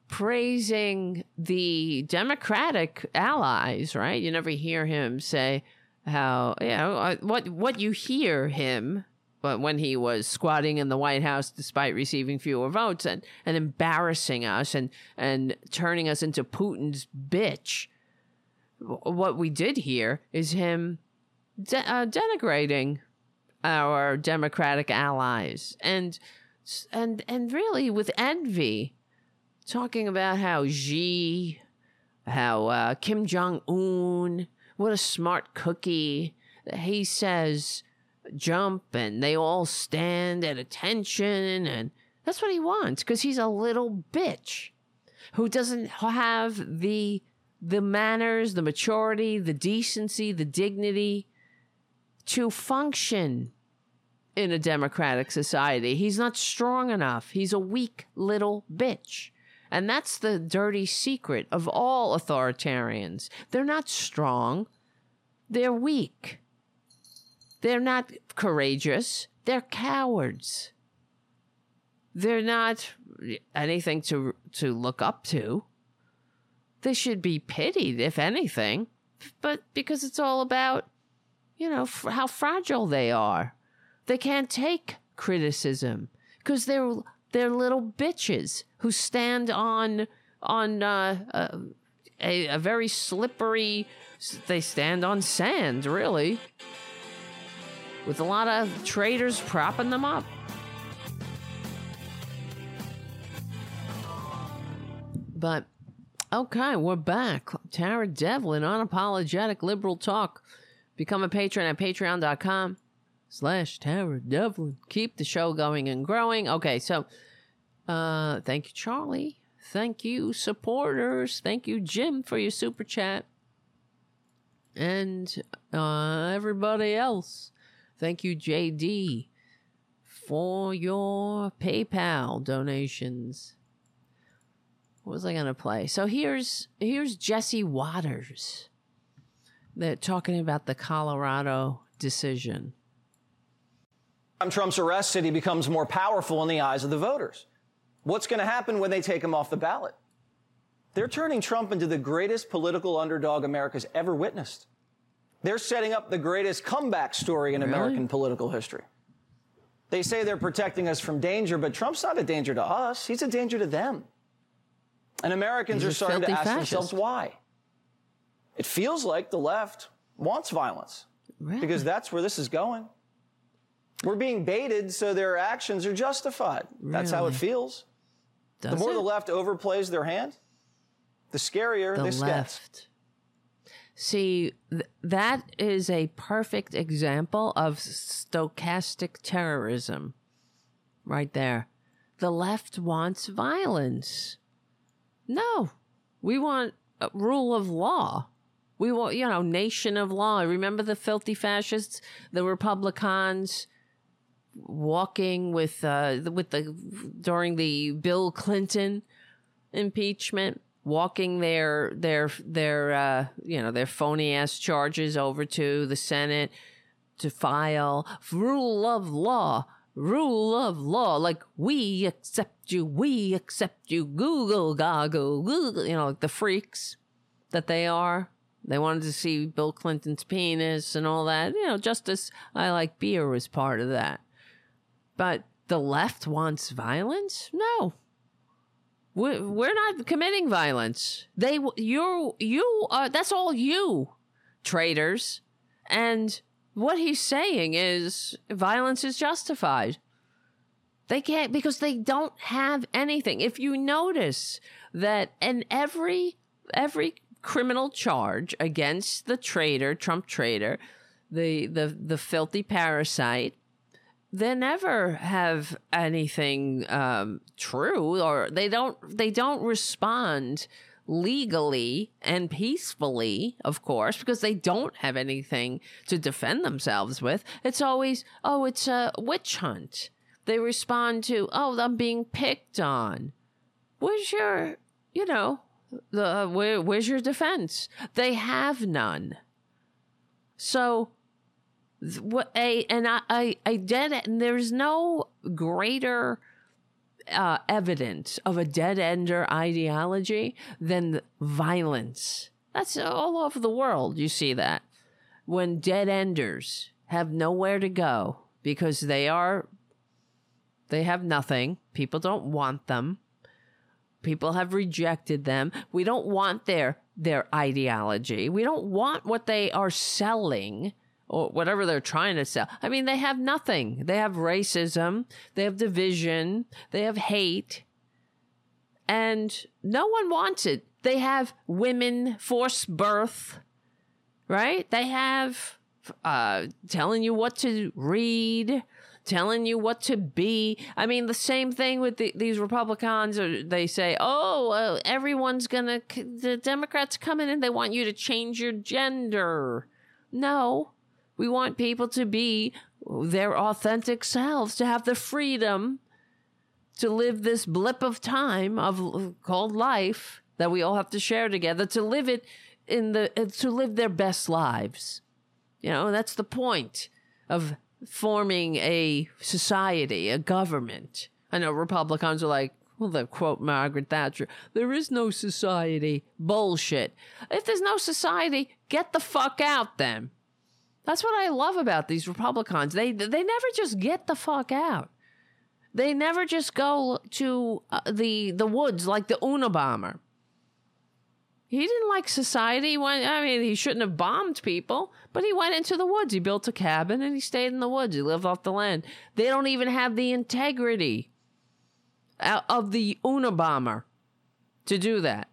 praising the Democratic allies, right? You never hear him say how, you know, what you hear him, but when he was squatting in the White House despite receiving fewer votes and embarrassing us and turning us into Putin's bitch, what we did hear is him denigrating our Democratic allies and really with envy, talking about how Xi, how Kim Jong-un, what a smart cookie. He says jump and they all stand at attention, and that's what he wants because he's a little bitch who doesn't have the manners, the maturity, the decency, the dignity to function in a democratic society. He's not strong enough. He's a weak little bitch. And that's the dirty secret of all authoritarians. They're not strong. They're weak. They're not courageous. They're cowards. They're not anything to look up to. They should be pitied, if anything, but because it's all about, you know, how fragile they are. They can't take criticism because they're little bitches who stand on a very slippery. They stand on sand, really, with a lot of traitors propping them up. But okay, we're back. Tara Devlin, unapologetic liberal talk. Become a patron at patreon.com. /Tara Devlin. Keep the show going and growing. Okay, so thank you, Charlie. Thank you, supporters. Thank you, Jim, for your super chat. And everybody else. Thank you, JD, for your PayPal donations. What was I going to play? So here's Jesse Waters. They're talking about the Colorado decision. Trump's arrested, he becomes more powerful in the eyes of the voters. What's going to happen when they take him off the ballot? They're turning Trump into the greatest political underdog America's ever witnessed. They're setting up the greatest comeback story in American political history. They say they're protecting us from danger, but Trump's not a danger to us. He's a danger to them. And Americans are starting to ask themselves why. It feels like the left wants violence because that's where this is going. We're being baited, so their actions are justified. Really? That's how it feels. The more the left overplays their hand, the scarier this gets. See, that is a perfect example of stochastic terrorism right there. The left wants violence. No, we want rule of law. We want, you know, nation of law. Remember the filthy fascists, the Republicans walking with the during the Bill Clinton impeachment, walking their phony ass charges over to the Senate to file rule of law. Rule of law, like we accept you, Google, Gaga, Google, you know, like the freaks that they are. They wanted to see Bill Clinton's penis and all that. You know, Justice I Like Beer was part of that. But the left wants violence? No. We're not committing violence. That's all you, traitors. And what he's saying is violence is justified. They can't, because they don't have anything. If you notice that in every criminal charge against the traitor, Trump traitor, the filthy parasite, they never have anything true, or they don't respond legally and peacefully, of course, because they don't have anything to defend themselves with. It's always, oh, it's a witch hunt. They respond to, oh, I'm being picked on. Where's your, you know, where's your defense? They have none. So, and there's no greater evidence of a dead-ender ideology than violence. That's all over the world. You see that when dead-enders have nowhere to go because they have nothing. People don't want them. People have rejected them. We don't want their ideology. We don't want what they are selling or whatever they're trying to sell. I mean, they have nothing. They have racism. They have division. They have hate. And no one wants it. They have women, forced birth, right? They have telling you what to read, telling you what to be. I mean, the same thing with these Republicans. They say, oh, everyone's going to, the Democrats come in and they want you to change your gender. No, we want people to be their authentic selves, to have the freedom to live this blip of time called life that we all have to share together, to live it to live their best lives. You know, that's the point of forming a society, a government. I know Republicans are like, well, they quote Margaret Thatcher, there is no society. Bullshit. If there's no society, get the fuck out then. That's what I love about these Republicans. They never just get the fuck out. They never just go to the woods like the Unabomber. He didn't like society. He shouldn't have bombed people, but he went into the woods. He built a cabin and he stayed in the woods. He lived off the land. They don't even have the integrity of the Unabomber to do that.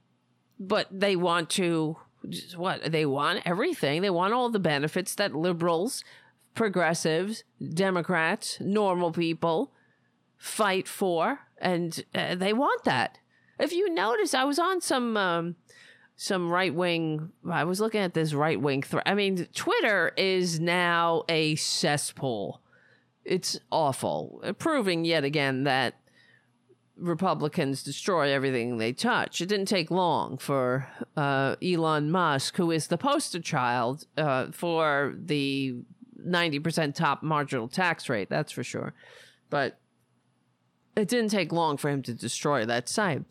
But they want to, what? They want everything. They want all the benefits that liberals, progressives, Democrats, normal people fight for. And they want that. If you notice, I was on some right-wing, I was looking at this right-wing thread. I mean, Twitter is now a cesspool. It's awful. Proving yet again that Republicans destroy everything they touch. It didn't take long for Elon Musk, who is the poster child for the 90% top marginal tax rate, that's for sure. But it didn't take long for him to destroy that site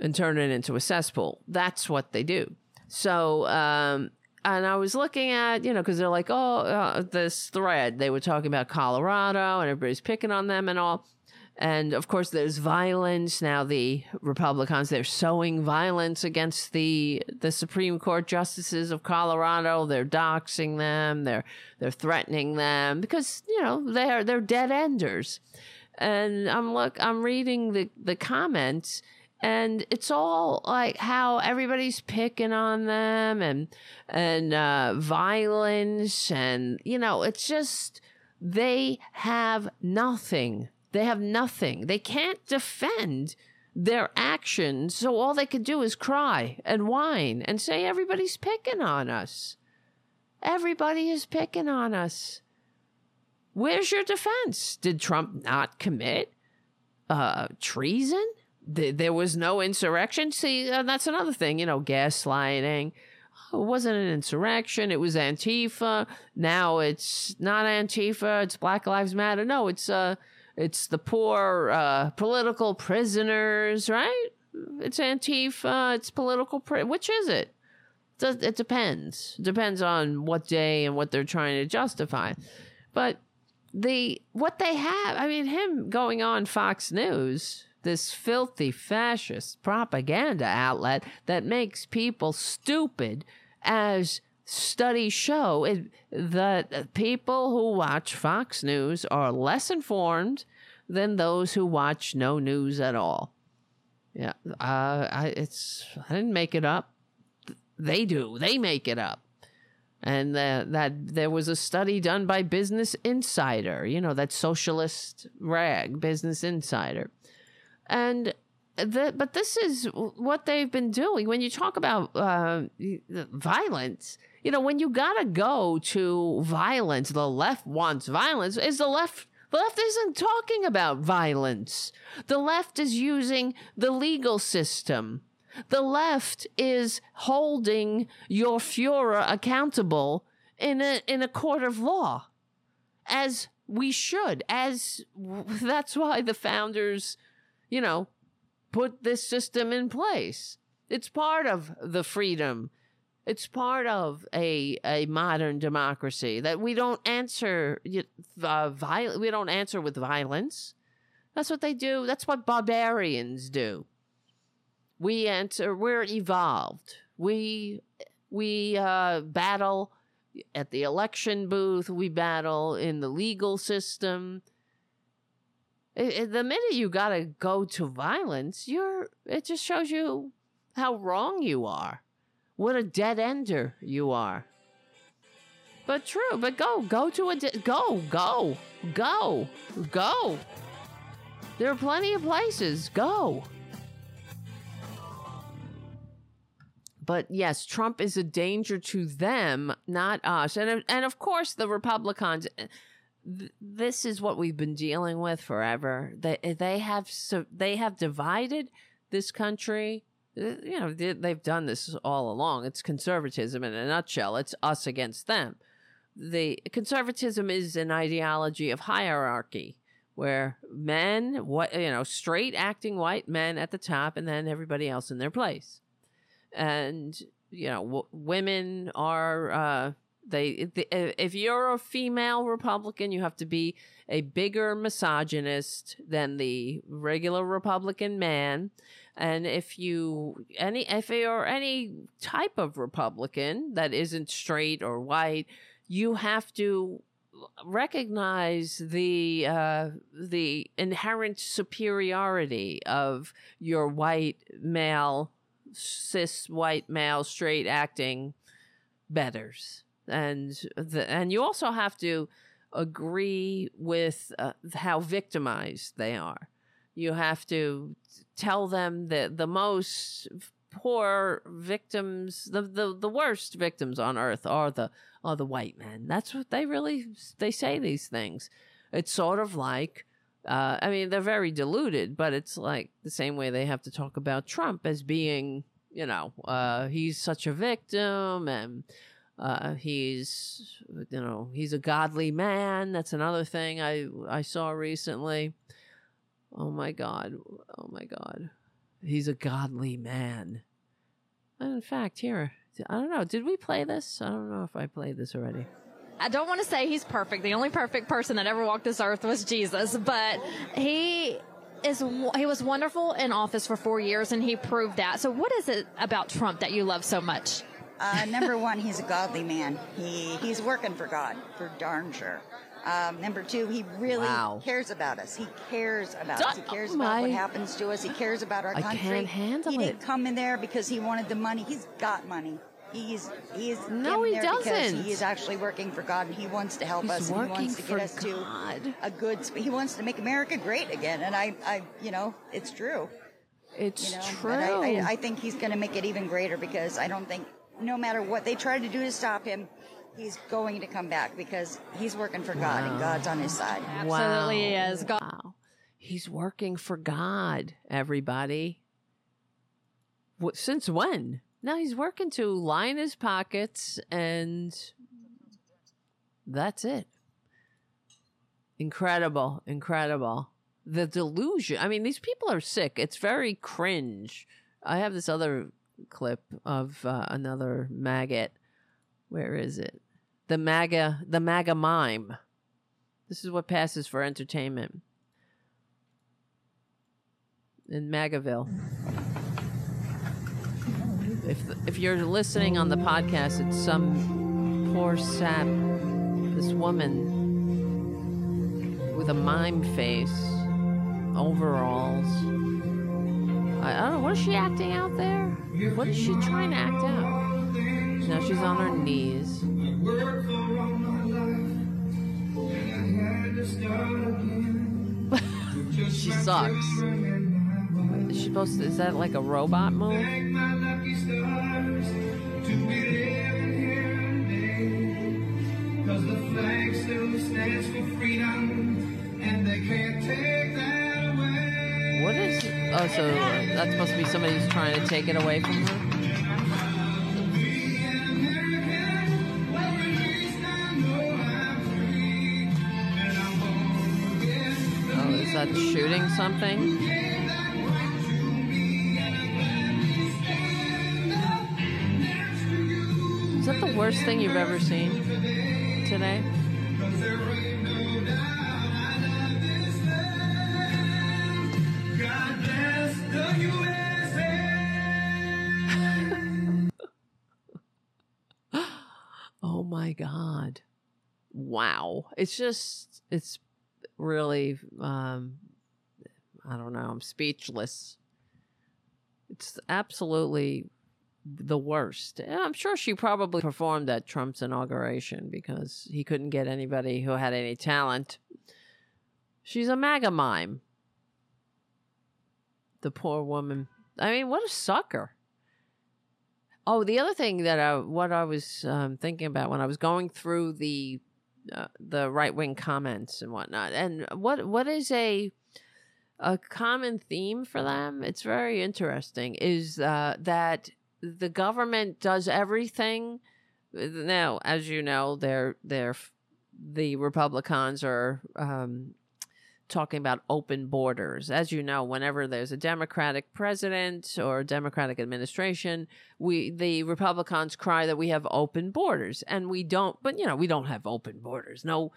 and turn it into a cesspool. That's what they do. So, and I was looking at, you know, because they're like, oh, this thread, they were talking about Colorado and everybody's picking on them and all. And of course, there's violence. Now the Republicans, they're sowing violence against the Supreme Court justices of Colorado. They're doxing them. They're threatening them because, you know, they're dead enders. And I'm reading the comments. And it's all like how everybody's picking on them and violence and, you know, it's just, they have nothing. They can't defend their actions. So all they could do is cry and whine and say, everybody's picking on us. Everybody is picking on us. Where's your defense? Did Trump not commit treason? There was no insurrection? See, that's another thing, you know, gaslighting. It wasn't an insurrection. It was Antifa. Now it's not Antifa. It's Black Lives Matter. No, it's the poor political prisoners, right? It's Antifa. It's political. Which is it? It depends. It depends on what day and what they're trying to justify. But what they have, I mean, him going on Fox News, this filthy fascist propaganda outlet that makes people stupid, as studies show that people who watch Fox News are less informed than those who watch no news at all. Yeah, I didn't make it up. They do. They make it up. And that there was a study done by Business Insider, you know, that socialist rag, Business Insider. And but this is what they've been doing. When you talk about violence, you know, when you got to go to violence, the left wants violence. Is the left isn't talking about violence. The left is using the legal system. The left is holding your Fuhrer accountable in a court of law, as we should. That's why the founders, you know, put this system in place. It's part of the freedom. It's part of a modern democracy that we don't answer we don't answer with violence. That's what they do. That's what barbarians do. We answer. We're evolved. We battle at the election booth. We battle in the legal system. The minute you gotta go to violence, it just shows you how wrong you are. What a dead ender you are. But true. But go. There are plenty of places. Go. But yes, Trump is a danger to them, not us. And of course, the Republicans, this is what we've been dealing with forever. They have divided this country. You know, they've done this all along. It's conservatism in a nutshell. It's us against them. The conservatism is an ideology of hierarchy, where men, straight acting white men at the top, and then everybody else in their place. And, you know, women are, if you're a female Republican, you have to be a bigger misogynist than the regular Republican man. And if you're any type of Republican that isn't straight or white, you have to recognize the inherent superiority of your white male, cis white male, straight acting betters, and you also have to agree with how victimized they are. You have to tell them that the most poor victims, the worst victims on earth are the white men. That's what they say these things. It's sort of like, I mean, they're very deluded, but it's like the same way they have to talk about Trump as being, you know, he's such a victim, and he's a godly man. That's another thing I saw recently. Oh my God. He's a godly man. And in fact, here, I don't know. Did we play this? I don't know if I played this already. I don't want to say he's perfect. The only perfect person that ever walked this earth was Jesus, but he was wonderful in office for 4 years, and he proved that. So what is it about Trump that you love so much? Number one, he's a godly man. He's working for God, for darn sure. Number two, he really cares about us. He cares about us. He cares about what happens to us. He cares about our country. I can't handle it. He didn't come in there because he wanted the money. He's got money. He doesn't. He is actually working for God, and he wants to help us. And he wants to get us to a good. He wants to make America great again, and I, you know, it's true. It's true. I think he's going to make it even greater, because I don't think, no matter what they try to do to stop him, he's going to come back, because he's working for God, and God's on his side. Absolutely, he is. God. Wow. He's working for God, everybody. Since when? Now he's working to line his pockets, and that's it. Incredible, incredible. The delusion. I mean, these people are sick. It's very cringe. I have this other clip of another maggot. Where is it? The MAGA mime. This is what passes for entertainment. In MAGAville. If you're listening on the podcast, it's some poor sap, this woman with a mime face, overalls. I don't know, what is she acting out there? What is she trying to act out? Now she's on her knees. She sucks. Is she supposed to, is that like a robot move? What is, oh, so that's supposed to be somebody who's trying to take it away from her? Is that shooting something? Is that the worst thing you've ever seen today? Oh my God. Wow. It's just, it's really, I don't know, I'm speechless. It's absolutely the worst. And I'm sure she probably performed at Trump's inauguration, because he couldn't get anybody who had any talent. She's a MAGA mime. The poor woman. I mean, what a sucker. Oh, the other thing that I was thinking about when I was going through the right-wing comments and whatnot, and what is a common theme for them, it's very interesting, is that the government does everything. Now, as you know, the Republicans are talking about open borders. As you know, whenever there's a Democratic president or a Democratic administration, the Republicans cry that we have open borders, and we don't. But you know, we don't have open borders. No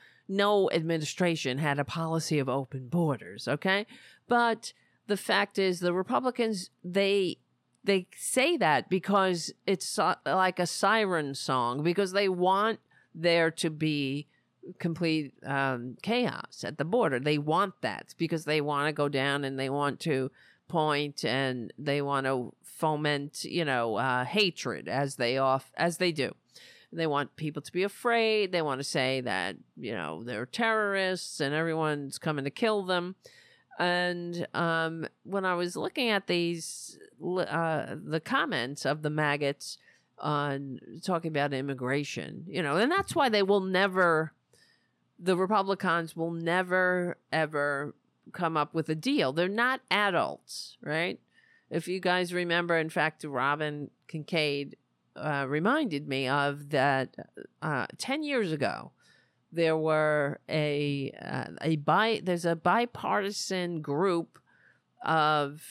administration had a policy of open borders. Okay, but the fact is, the Republicans they say that because it's like a siren song, because they want there to be complete chaos at the border. They want that because they want to go down and they want to point and they want to foment, hatred as they do. They want people to be afraid. They want to say that, they're terrorists and everyone's coming to kill them. And when I was looking at these, the comments of the maggots on talking about immigration, and that's why they will never. The Republicans will never, ever come up with a deal. They're not adults, right? If you guys remember, in fact, Robin Kincaid reminded me of that 10 years ago. There were there's a bipartisan group of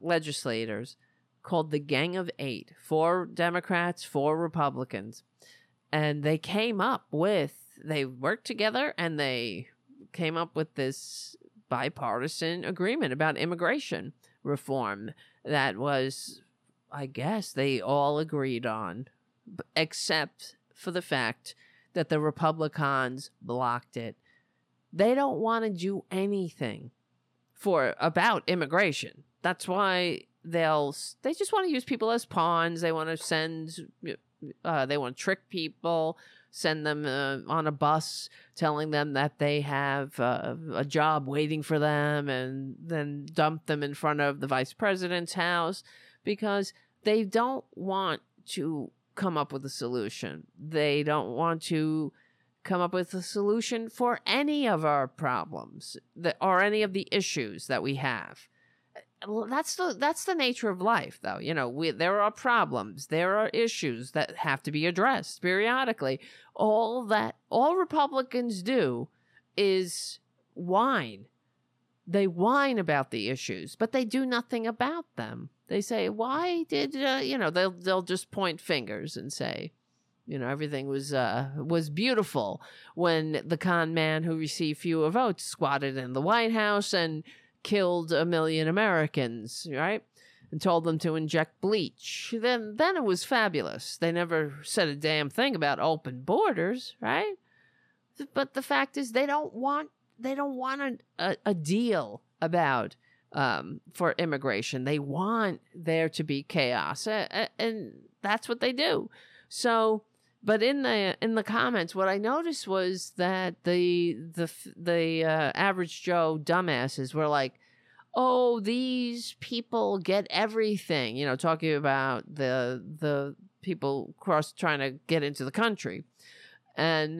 legislators called the Gang of Eight, 4 Democrats, 4 Republicans. And they came up with, they worked together and they came up with this bipartisan agreement about immigration reform that was, I guess, they all agreed on, except for the fact that the Republicans blocked it. They don't want to do anything about immigration. That's why they just want to use people as pawns. They want to send They want to trick people, send them on a bus, telling them that they have a job waiting for them, and then dump them in front of the vice president's house because they don't want to come up with a solution. They don't want to come up with a solution for any of our problems or any of the issues that we have. That's the nature of life, though. You know, there are problems, there are issues that have to be addressed periodically. All Republicans do is whine. They whine about the issues, but they do nothing about them. They say, "Why did you know?" They'll just point fingers and say, "You know, everything was beautiful when the con man who received fewer votes squatted in the White House and killed 1 million Americans, right? And told them to inject bleach. Then it was fabulous." They never said a damn thing about open borders, right? But the fact is, they don't want a deal about for immigration. They want there to be chaos, and that's what they do. So, but in the comments, what I noticed was that the average Joe dumbasses were like, "Oh, these people get everything," you know, talking about the people trying to get into the country, and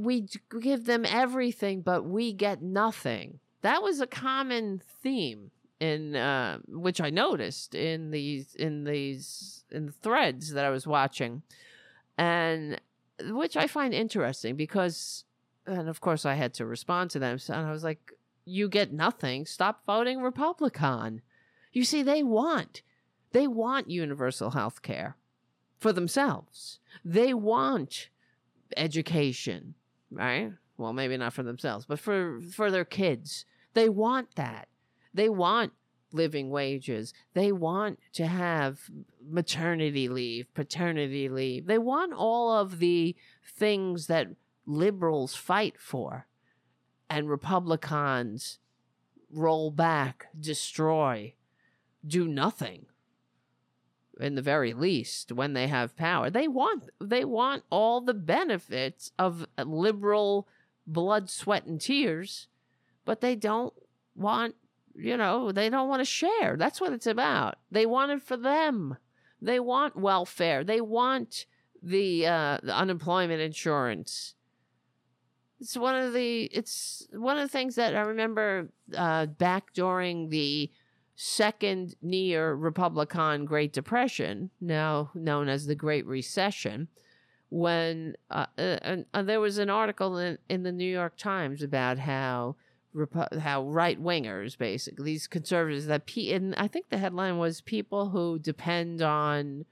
we give them everything, but we get nothing. That was a common theme in which I noticed in the threads that I was watching. And which I find interesting because, and of course I had to respond to them. And I was like, you get nothing. Stop voting Republican. You see, they want universal health care for themselves. They want education, right? Well, maybe not for themselves, but for their kids. They want that. They want living wages. They want to have maternity leave, paternity leave. They want all of the things that liberals fight for and Republicans roll back, destroy, do nothing. In the very least, when they have power, they want all the benefits of liberal blood, sweat, and tears, but they don't want, you know, they don't want to share. That's what it's about. They want it for them. They want welfare. They want the unemployment insurance. It's one of the things that I remember back during the second near Republican Great Depression, now known as the Great Recession, when there was an article in the New York Times about how right wingers, basically these conservatives that and I think the headline was people who depend on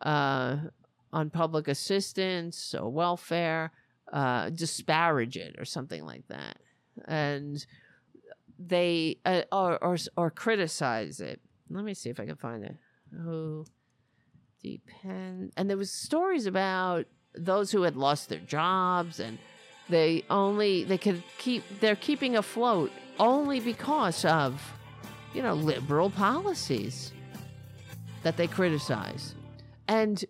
public assistance or welfare disparage it or something like that, and they or criticize it. Let me see if I can find it. Who depend, and there was stories about those who had lost their jobs and they're keeping afloat only because of, you know, liberal policies that they criticize. And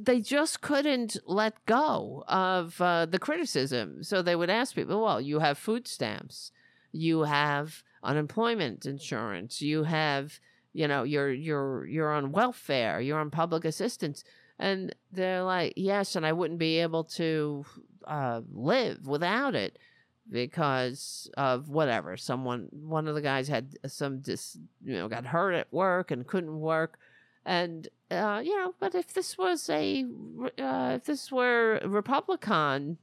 they just couldn't let go of the criticism. So they would ask people, well, you have food stamps, you have unemployment insurance, you have, you know, you're on welfare, you're on public assistance. And they're like, yes, and I wouldn't be able to live without it because of whatever. One of the guys had got hurt at work and couldn't work, and you know. But if this was if this were Republican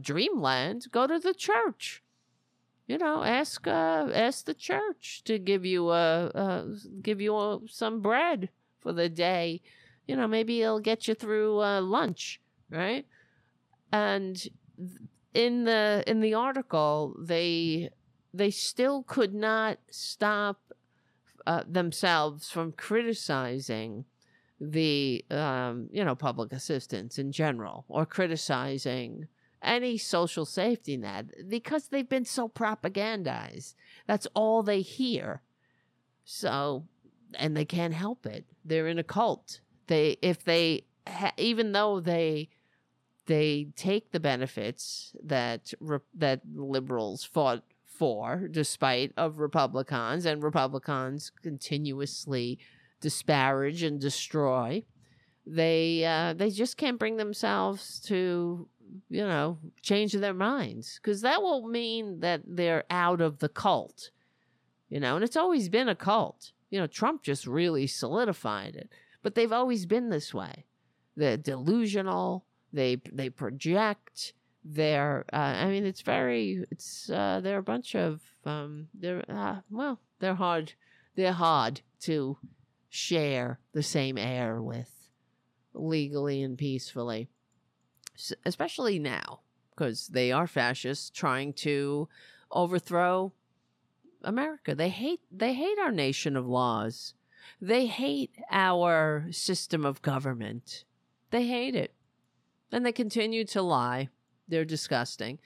dreamland, go to the church. You know, ask the church to give you some bread for the day. You know, maybe it'll get you through lunch, right? And in the article, they still could not stop themselves from criticizing the public assistance in general or criticizing any social safety net because they've been so propagandized. That's all they hear. So, and they can't help it. They're in a cult. They if they even though they take the benefits that liberals fought for, despite of Republicans, and Republicans continuously disparage and destroy, they just can't bring themselves to, change their minds, because that will mean that they're out of the cult, and it's always been a cult. Trump just really solidified it, but they've always been this way. They're delusional. They project. They're a bunch of they're hard to share the same air with, legally and peacefully, especially now, because they are fascists trying to overthrow America. They hate our nation of laws. They hate our system of government. They hate it. And they continue to lie. They're disgusting.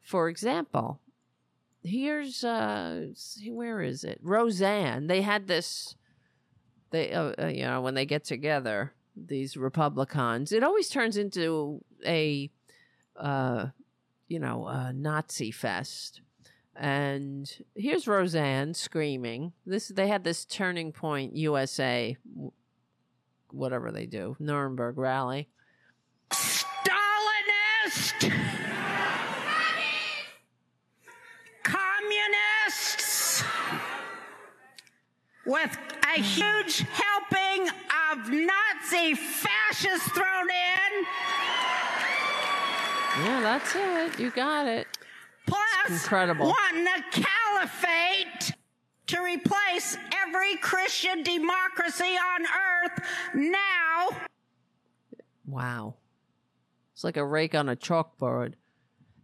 For example, here's, where is it? Roseanne. They had this, when they get together, these Republicans, it always turns into a Nazi fest. And here's Roseanne screaming. They had this Turning Point USA, whatever they do, Nuremberg rally. Stalinist! Communists! With a huge helping of Nazi fascists thrown in. Yeah, that's it. You got it. Plus, wanting a caliphate to replace every Christian democracy on earth now. Wow. It's like a rake on a chalkboard.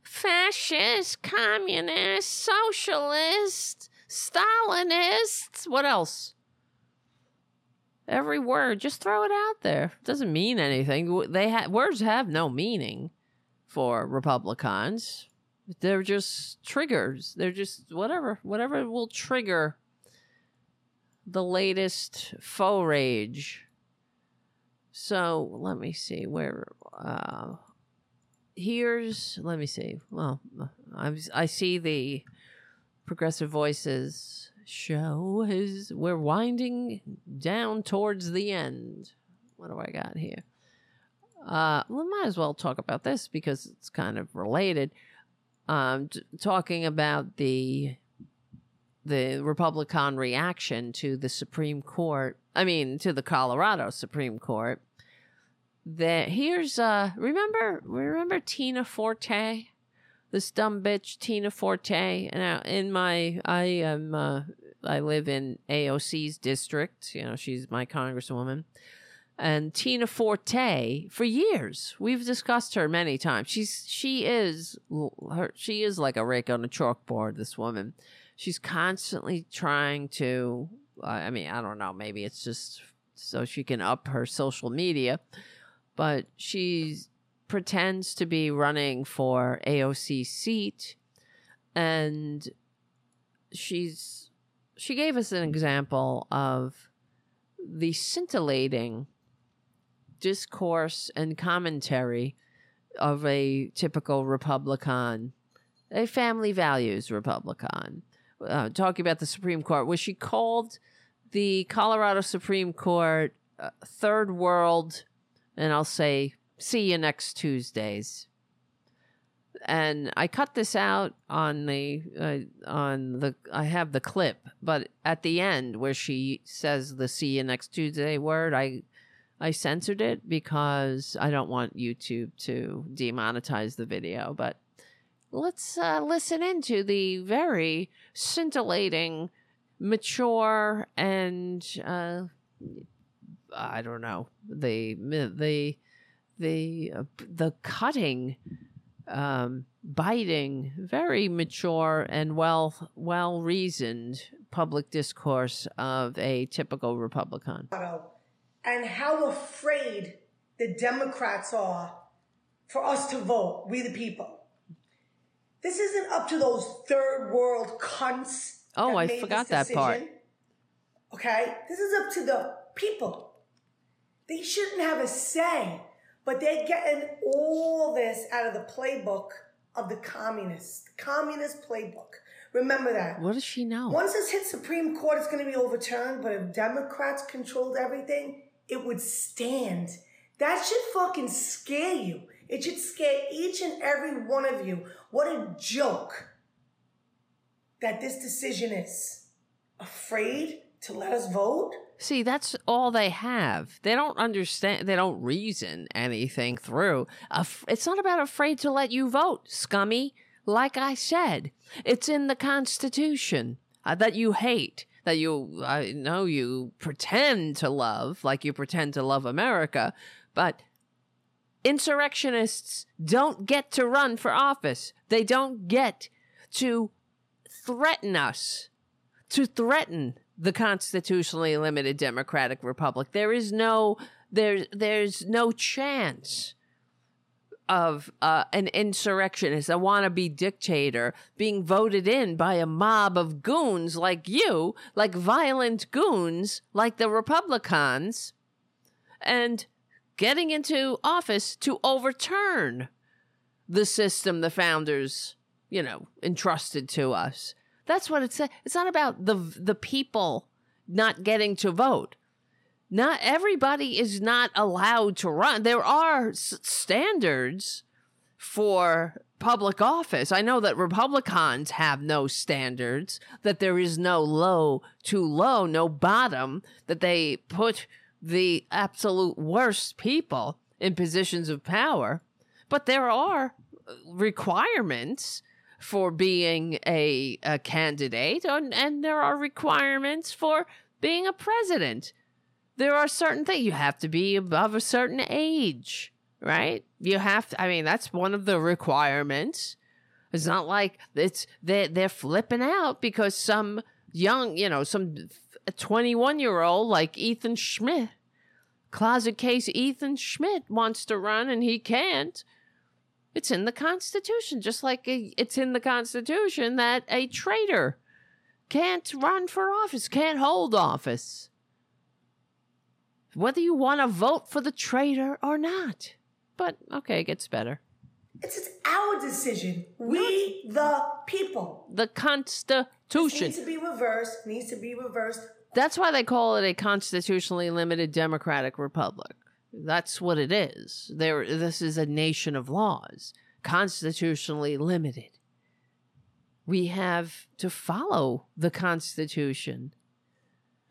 Fascist, communist, socialist, Stalinist. What else? Every word, just throw it out there. It doesn't mean anything. Words have no meaning for Republicans. They're just triggers. They're just whatever will trigger the latest faux rage. So let me see where. Let me see. Well, I see the Progressive Voices show is we're winding down towards the end. What do I got here? We might as well talk about this because it's kind of related. Talking about the Republican reaction to the Supreme Court. I mean, to the Colorado Supreme Court. Remember Tina Forte? This dumb bitch, Tina Forte. Now, I live in AOC's district. She's my congresswoman. And Tina Forte, for years, we've discussed her many times. She is like a rake on a chalkboard, this woman. She's constantly trying to, I don't know, maybe it's just so she can up her social media, but she's pretends to be running for AOC's seat, and she gave us an example of the scintillating discourse and commentary of a typical Republican, a family values Republican, talking about the Supreme Court, where she called the Colorado Supreme Court third world, and I'll say, see you next Tuesdays. And I cut this out I have the clip, but at the end where she says the see you next Tuesday word, I censored it because I don't want YouTube to demonetize the video, but let's listen into the very scintillating, mature, and I don't know, the cutting, biting, very mature and well reasoned public discourse of a typical Republican. And how afraid the Democrats are for us to vote, we the people. This isn't up to those third world cunts. Oh, I forgot that part. Okay, this is up to the people. They shouldn't have a say, but they're getting all this out of the playbook of the communists. The communist playbook. Remember that. What does she know? Once this hits Supreme Court, it's going to be overturned, but if Democrats controlled everything, it would stand. That should fucking scare you. It should scare each and every one of you. What a joke that this decision is. Afraid to let us vote? See, that's all they have. They don't understand. They don't reason anything through. It's not about afraid to let you vote, scummy. Like I said, it's in the Constitution that you hate, that you, I know you pretend to love, like you pretend to love America, but insurrectionists don't get to run for office. They don't get to threaten us, to threaten the constitutionally limited democratic republic. There's no chance of an insurrectionist, a wannabe dictator, being voted in by a mob of goons like you, like violent goons, like the Republicans, and getting into office to overturn the system the founders, you know, entrusted to us. That's what it's. It's not about the people not getting to vote. Not everybody is not allowed to run. There are standards for public office. I know that Republicans have no standards, that there is no low too low, no bottom, that they put the absolute worst people in positions of power. But there are requirements for being a candidate, and there are requirements for being a president. There are certain things. You have to be above a certain age, right? You have to, I mean, that's one of the requirements. It's not like it's, they're flipping out because some young, you know, some 21-year-old like Ethan Schmidt, closet case Ethan Schmidt wants to run and he can't. It's in the Constitution, just like it's in the Constitution that a traitor can't run for office, can't hold office. Whether you want to vote for the traitor or not. But, okay, it gets better. It's our decision. We, the people. The Constitution. This needs to be reversed. Needs to be reversed. That's why they call it a constitutionally limited democratic republic. That's what it is. This is a nation of laws. Constitutionally limited. We have to follow the Constitution.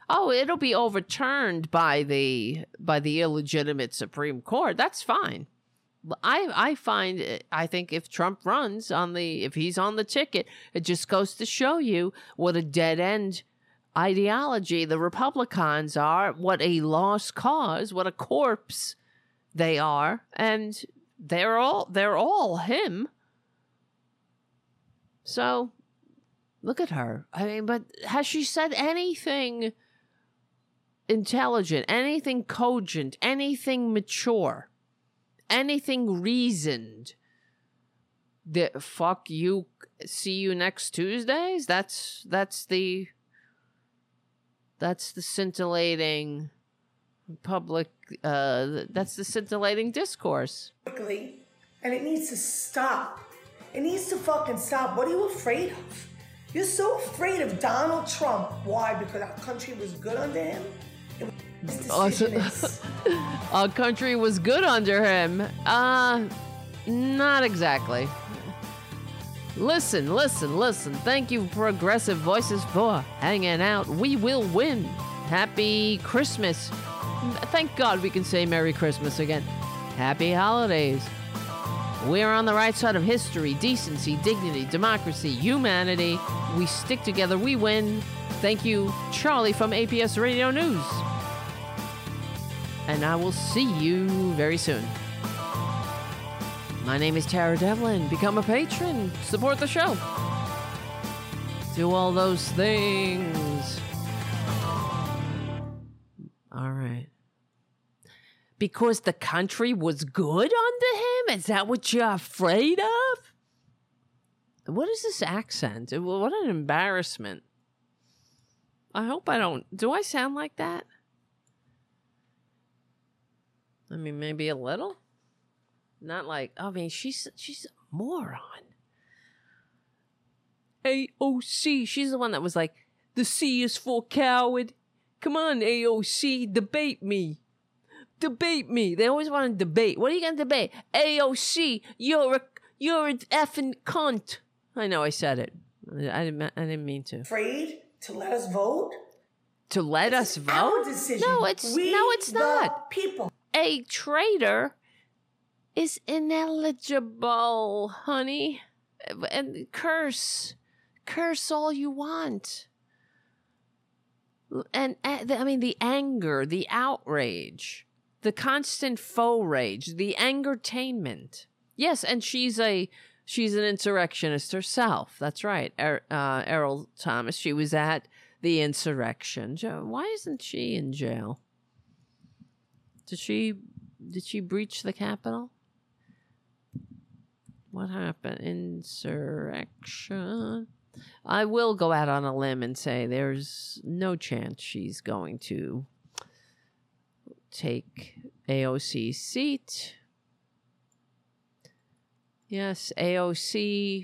Oh, it'll be overturned by the illegitimate Supreme Court. That's fine. I think if Trump runs if he's on the ticket, it just goes to show you what a dead end ideology the Republicans are, what a lost cause, what a corpse they are, and they're all him. So, look at her. I mean, but has she said anything intelligent, anything cogent, anything mature, anything reasoned? That fuck you, see you next Tuesdays? That's the scintillating public, that's the scintillating discourse. Quickly, and it needs to stop. It needs to fucking stop. What are you afraid of? You're so afraid of Donald Trump. Why? Because our country was good under him? Our country was good under him? Not exactly. Listen. Thank you, Progressive Voices, for hanging out. We will win. Happy Christmas. Thank God we can say Merry Christmas again. Happy holidays. We're on the right side of history, decency, dignity, democracy, humanity. We stick together. We win. Thank you, Charlie from APS Radio News. And I will see you very soon. My name is Tara Devlin. Become a patron. Support the show. Do all those things. All right. Because the country was good under him? Is that what you're afraid of? What is this accent? What an embarrassment. I hope I don't. Do I sound like that? I mean, maybe a little. Not like, I mean, she's a moron. AOC, she's the one that was like, the C is for coward. Come on, AOC, debate me. Debate me. They always want to debate. What are you going to debate? AOC, you're an effing cunt. I know I said it. I didn't mean to. Afraid to let us vote? To let us vote? Our decision. No, it's not. People. A traitor is ineligible, honey. And curse all you want. And I mean, the anger, the outrage, the constant faux rage, the angertainment. Yes, and she's an insurrectionist herself. That's right, Errol Thomas. She was at the insurrection. Why isn't she in jail? Did she breach the Capitol? What happened? Insurrection. I will go out on a limb and say there's no chance she's going to take AOC's seat. Yes, AOC's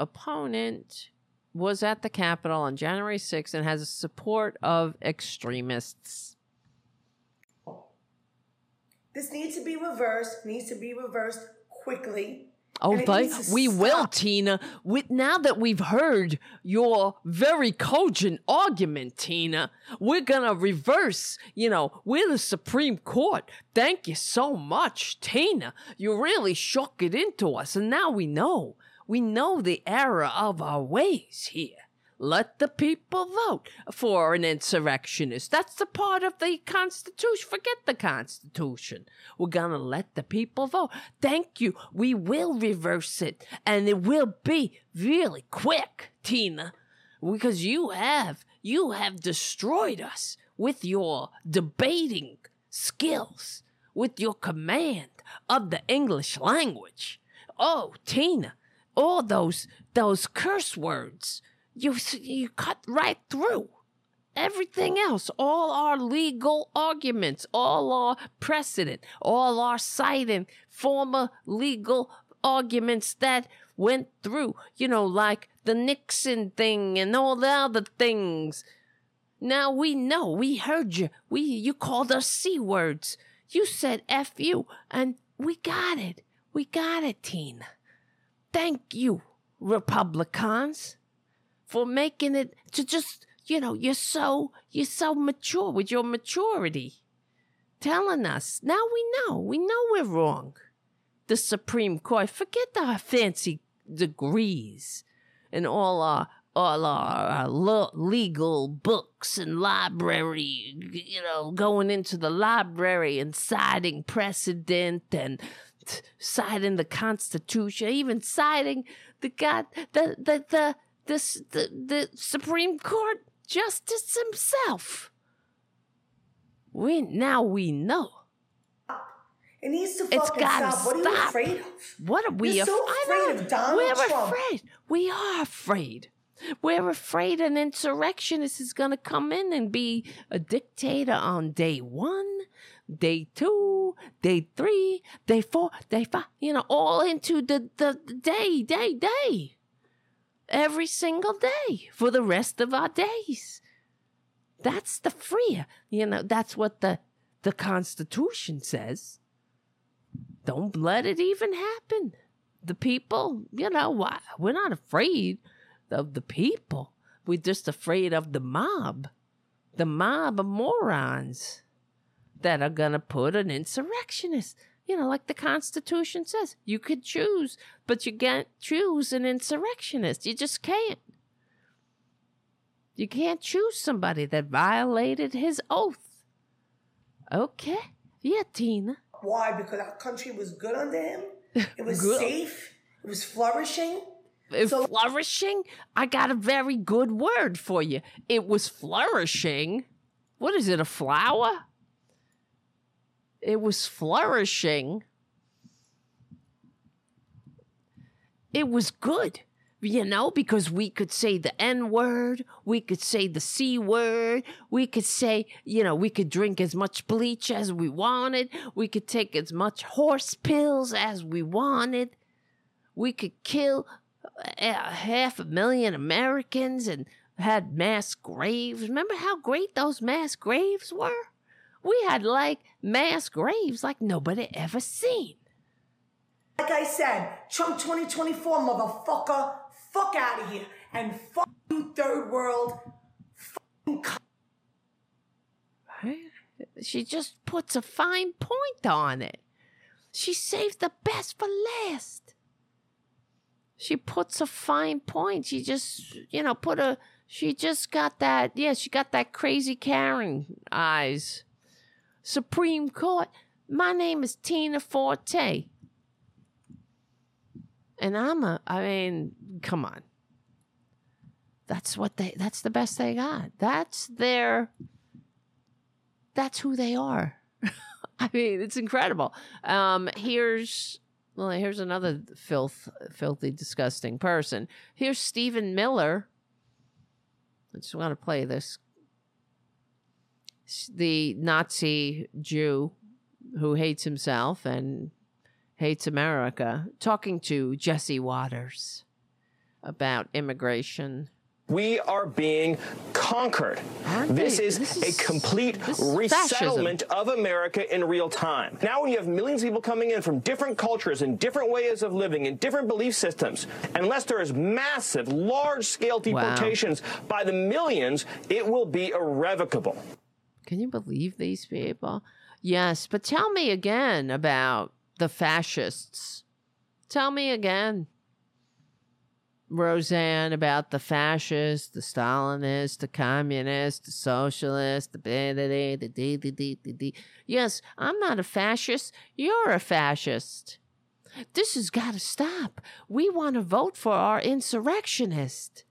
opponent was at the Capitol on January 6th and has the support of extremists. This needs to be reversed. Needs to be reversed quickly. Oh, but we will, Tina. Now that we've heard your very cogent argument, Tina, we're going to reverse. You know, we're the Supreme Court. Thank you so much, Tina. You really shook it into us. And now we know. We know the error of our ways here. Let the people vote for an insurrectionist. That's the part of the Constitution. Forget the Constitution. We're going to let the people vote. Thank you. We will reverse it. And it will be really quick, Tina, because you have destroyed us with your debating skills, with your command of the English language. Oh, Tina, all those curse words. You cut right through everything else, all our legal arguments, all our precedent, all our citing former legal arguments that went through, you know, like the Nixon thing and all the other things. Now we know, we heard you. You called us C words. You said F you, and we got it. We got it, Tina. Thank you, Republicans, for making it to just, you know, you're so mature with your maturity. Telling us. Now we know we're wrong. The Supreme Court, forget our fancy degrees and all our legal books and library, you know, going into the library and citing precedent and citing the Constitution, even citing the Supreme Court Justice himself. We know. It needs to fucking stop. What are you afraid of? What are we afraid of? You're so afraid of Donald Trump. We're afraid. We are afraid. We're afraid an insurrectionist is going to come in and be a dictator on day 1, day 2, day 3, day 4, day 5, you know, all into the day. Every single day for the rest of our days. That's the fear. You know, that's what the Constitution says. Don't let it even happen. The people, you know, why? We're not afraid of the people. We're just afraid of the mob. The mob of morons that are going to put an insurrectionist. You know, like the Constitution says, you could choose, but you can't choose an insurrectionist. You just can't. You can't choose somebody that violated his oath. Okay. Yeah, Tina. Why? Because our country was good under him. It was safe. It was flourishing. Flourishing? I got a very good word for you. It was flourishing. What is it, a flower? It was flourishing. It was good. you know, because we could say the N-word, we could say the C-word, we could say, you know, we could drink as much bleach as we wanted, we could take as much horse pills as we wanted, we could kill 500,000 Americans and had mass graves. Remember how great those mass graves were? We had, like, mass graves like nobody ever seen. Like I said, Trump 2024, motherfucker, fuck out of here. And fuck you, third world. She just puts a fine point on it. She saves the best for last. She puts a fine point. She just, you know, she just got that, yeah, she got that crazy Karen eyes. Supreme Court, my name is Tina Forte. And I mean, come on. That's the best they got. That's who they are. I mean, it's incredible. Here's another filthy, disgusting person. Here's Stephen Miller. I just want to play this. The Nazi Jew who hates himself and hates America, talking to Jesse Waters about immigration. We are being conquered. This is a complete resettlement of America in real time. Now when you have millions of people coming in from different cultures and different ways of living and different belief systems, unless there is massive, large-scale deportations by the millions, it will be irrevocable. Can you believe these people? Yes, but tell me again about the fascists. Tell me again, Roseanne, about the fascists, the Stalinists, the communists, the socialists, the... Yes, I'm not a fascist. You're a fascist. This has got to stop. We want to vote for our insurrectionists.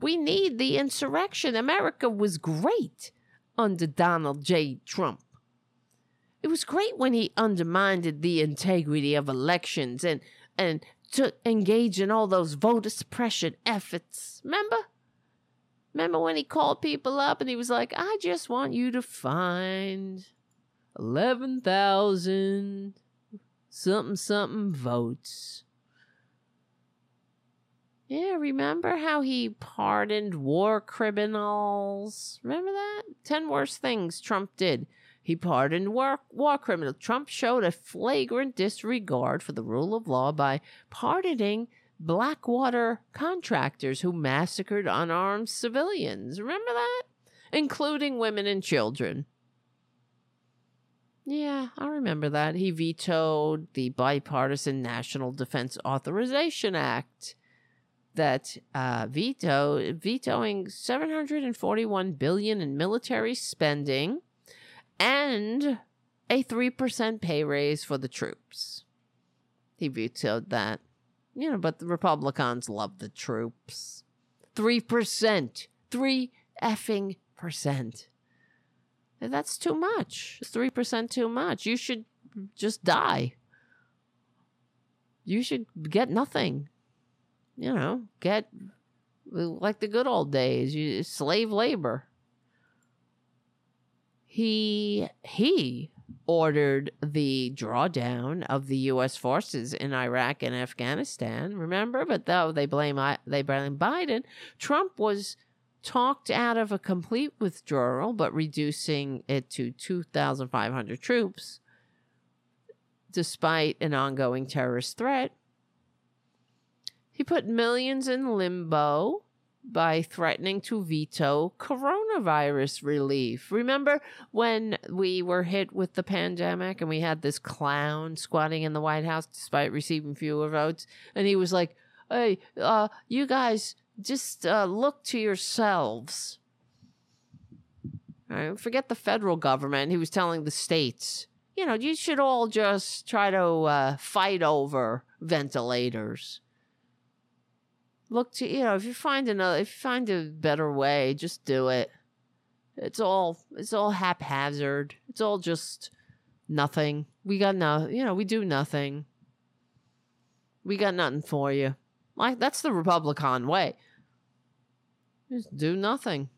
We need the insurrection. America was great under Donald J. Trump. It was great when he undermined the integrity of elections and to engage in all those voter suppression efforts. Remember when he called people up and he was like, I just want you to find 11,000 something votes. Yeah, remember how he pardoned war criminals? Remember that? 10 worst things Trump did. He pardoned war criminals. Trump showed a flagrant disregard for the rule of law by pardoning Blackwater contractors who massacred unarmed civilians. Remember that? Including women and children. Yeah, I remember that. He vetoed the Bipartisan National Defense Authorization Act that vetoing $741 billion in military spending and a 3% pay raise for the troops. He vetoed that. You know, but the Republicans love the troops. 3%. 3% effing. That's too much. It's 3% too much. You should just die. You should get nothing. You know, get like the good old days. Slave labor. He ordered the drawdown of the U.S. forces in Iraq and Afghanistan, remember? But though they blame Biden, Trump was talked out of a complete withdrawal, but reducing it to 2,500 troops despite an ongoing terrorist threat. He put millions in limbo by threatening to veto coronavirus relief. Remember when we were hit with the pandemic and we had this clown squatting in the White House despite receiving fewer votes? And he was like, hey, you guys, just look to yourselves. All right, forget the federal government. He was telling the states, you know, you should all just try to fight over ventilators. Look to, you know, if you find a better way, just do it. It's all haphazard. It's all just nothing. We got no, you know, we do nothing. We got nothing for you. Like, that's the Republican way. Just do nothing.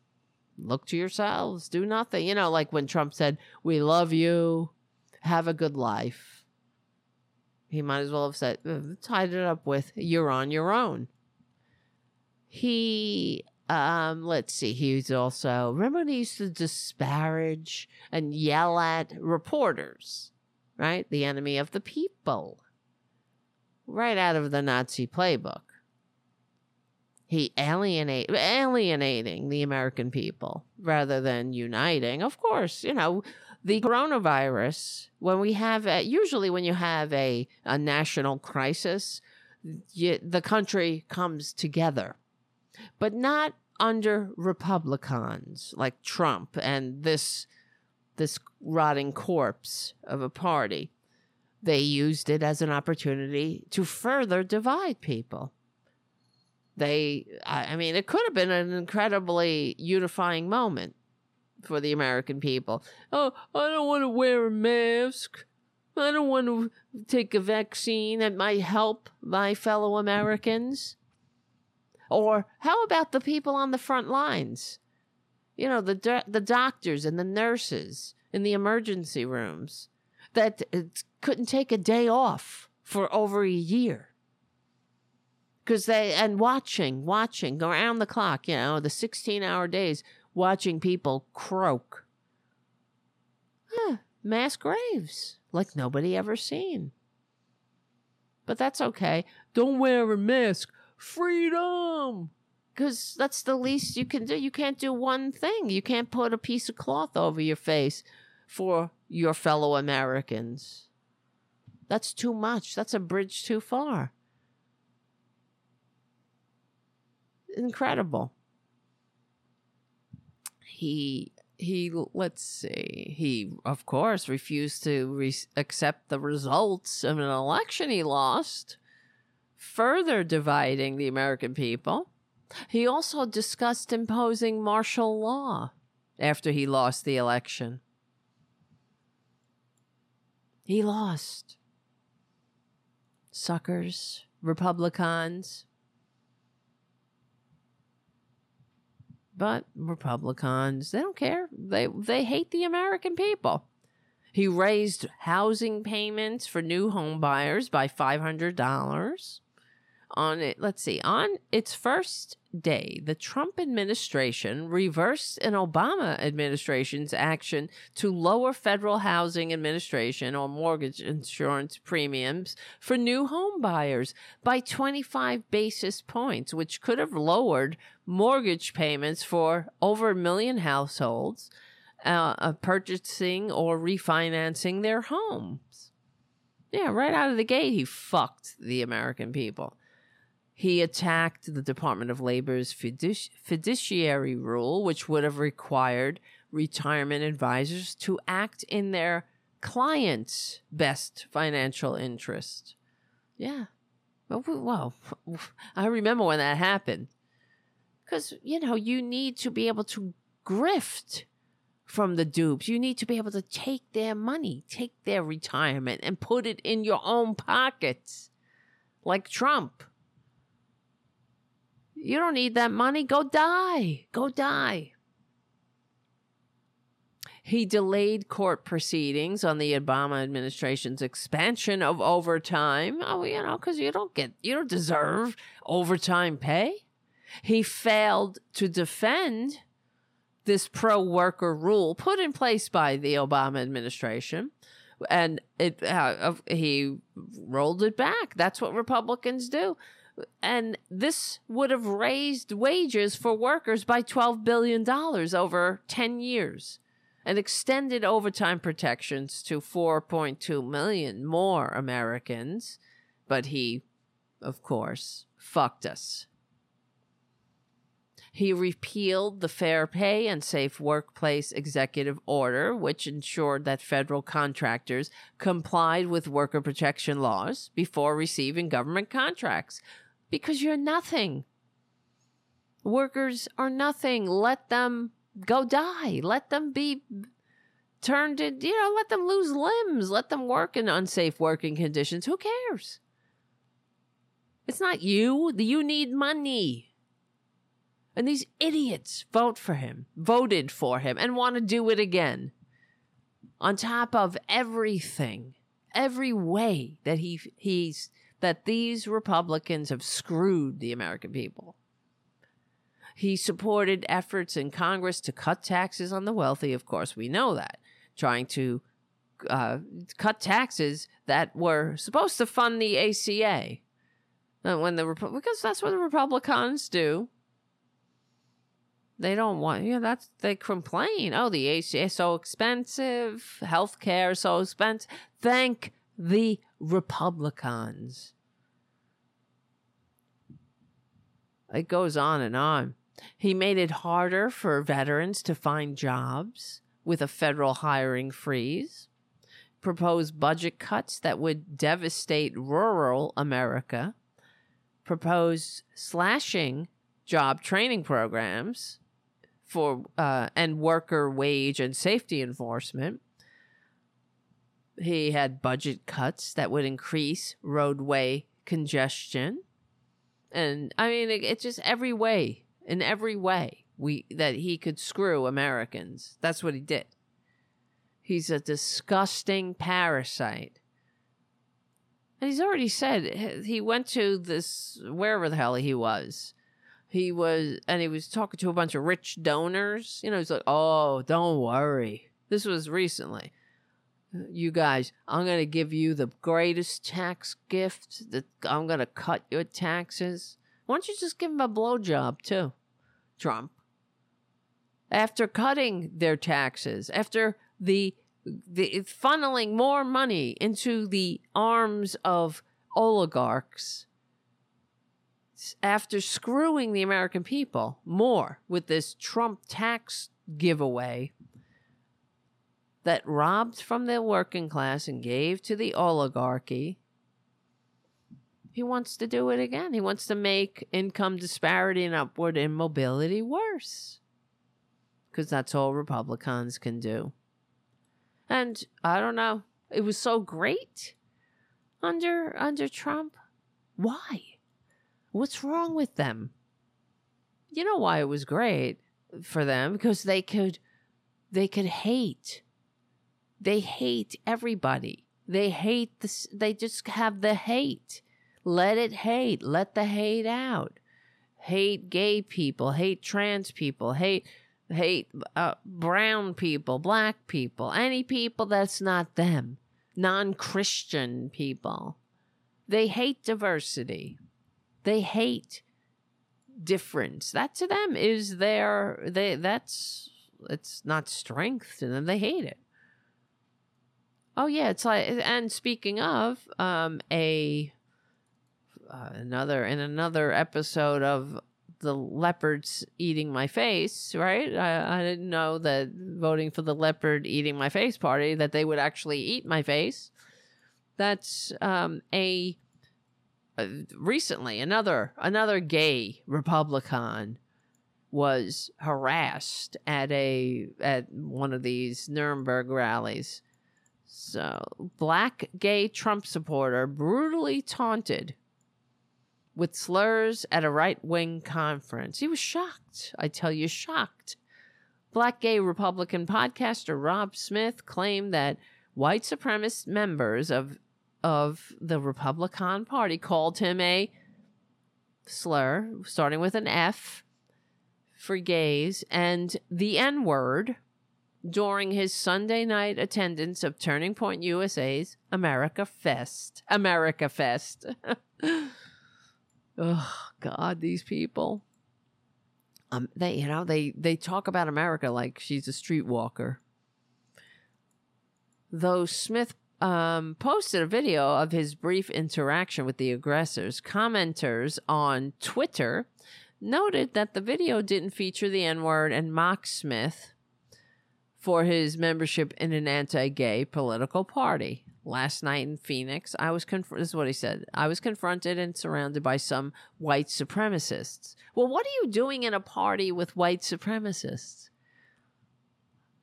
Look to yourselves. Do nothing. You know, like when Trump said, we love you. Have a good life. He might as well have said, tied it up with, you're on your own. He, let's see, he's also, remember when he used to disparage and yell at reporters, right? The enemy of the people. Right out of the Nazi playbook. He alienating the American people rather than uniting. Of course, you know, the coronavirus, when we have, usually when you have a national crisis, the country comes together. But not under Republicans like Trump and this rotting corpse of a party. They used it as an opportunity to further divide people. I mean, it could have been an incredibly unifying moment for the American people. Oh, I don't want to wear a mask. I don't want to take a vaccine that might help my fellow Americans. Or how about the people on the front lines? You know, the doctors and the nurses in the emergency rooms that couldn't take a day off for over a year. Because watching, go around the clock, you know, the 16-hour days, watching people croak. Mass graves, like nobody ever seen. But that's okay. Don't wear a mask. Freedom! Because that's the least you can do. You can't do one thing. You can't put a piece of cloth over your face for your fellow Americans. That's too much. That's a bridge too far. Incredible. He, of course, refused to accept the results of an election he lost, further dividing the American people. He also discussed imposing martial law after he lost the election. He lost. Suckers, Republicans. But Republicans, they don't care. They hate the American people. He raised housing payments for new home buyers by $500. On its first day, the Trump administration reversed an Obama administration's action to lower federal housing administration or mortgage insurance premiums for new home buyers by 25 basis points, which could have lowered mortgage payments for over a million households purchasing or refinancing their homes. Yeah, right out of the gate, he fucked the American people. He attacked the Department of Labor's fiduciary rule, which would have required retirement advisors to act in their clients' best financial interest. Yeah. Well, I remember when that happened. Because, you know, you need to be able to grift from the dupes. You need to be able to take their money, take their retirement, and put it in your own pockets. Like Trump. You don't need that money. Go die. Go die. He delayed court proceedings on the Obama administration's expansion of overtime. Oh, you know, because you don't deserve overtime pay. He failed to defend this pro-worker rule put in place by the Obama administration. And he rolled it back. That's what Republicans do. And this would have raised wages for workers by $12 billion over 10 years and extended overtime protections to 4.2 million more Americans. But he, of course, fucked us. He repealed the Fair Pay and Safe Workplace Executive Order, which ensured that federal contractors complied with worker protection laws before receiving government contracts. Because you're nothing. Workers are nothing. Let them go die. Let them be turned into, you know, let them lose limbs. Let them work in unsafe working conditions. Who cares? It's not you. You need money. And these idiots voted for him, and want to do it again. On top of everything, every way that that these Republicans have screwed the American people. He supported efforts in Congress to cut taxes on the wealthy. Of course, we know that. Trying to cut taxes that were supposed to fund the ACA. Because that's what the Republicans do. They don't want, they complain. Oh, the ACA is so expensive. Healthcare is so expensive. Thank the Republicans. It goes on and on. He made it harder for veterans to find jobs with a federal hiring freeze, proposed budget cuts that would devastate rural America, proposed slashing job training programs for and worker wage and safety enforcement. He had budget cuts that would increase roadway congestion. And I mean, it's just every way, in every way that he could screw Americans. That's what he did. He's a disgusting parasite. And he's already said he went to this, wherever the hell he was. He was talking to a bunch of rich donors. He's like, oh, don't worry. This was recently. You guys, I'm going to give you the greatest tax gift. I'm going to cut your taxes. Why don't you just give them a blowjob, too, Trump? After cutting their taxes, after the funneling more money into the arms of oligarchs, after screwing the American people more with this Trump tax giveaway that robbed from the working class and gave to the oligarchy, he wants to do it again. He wants to make income disparity and upward immobility worse, because that's all Republicans can do. And I don't know, it was so great under Trump. Why? What's wrong with them? You know why it was great for them? Because they could hate. They hate everybody. They hate this. They just have the hate. Let it hate. Let the hate out. Hate gay people. Hate trans people. Hate brown people, black people, any people that's not them. Non-Christian people. They hate diversity. They hate difference. That to them is it's not strength to them. They hate it. Oh yeah, it's like, and speaking of another episode of the leopards eating my face, right? I didn't know that voting for the leopard eating my face party, that they would actually eat my face. That's recently, another gay Republican was harassed at one of these Nuremberg rallies. So, black gay Trump supporter brutally taunted with slurs at a right-wing conference. He was shocked. I tell you, shocked. Black gay Republican podcaster Rob Smith claimed that white supremacist members of the Republican Party called him a slur, starting with an F, for gays, and the N-word during his Sunday night attendance of Turning Point USA's America Fest. Oh, God, these people. They talk about America like she's a streetwalker. Though Smith posted a video of his brief interaction with the aggressors. Commenters on Twitter noted that the video didn't feature the N-word and mocked Smith for his membership in an anti-gay political party. Last night in Phoenix, this is what he said. I was confronted and surrounded by some white supremacists. Well, what are you doing in a party with white supremacists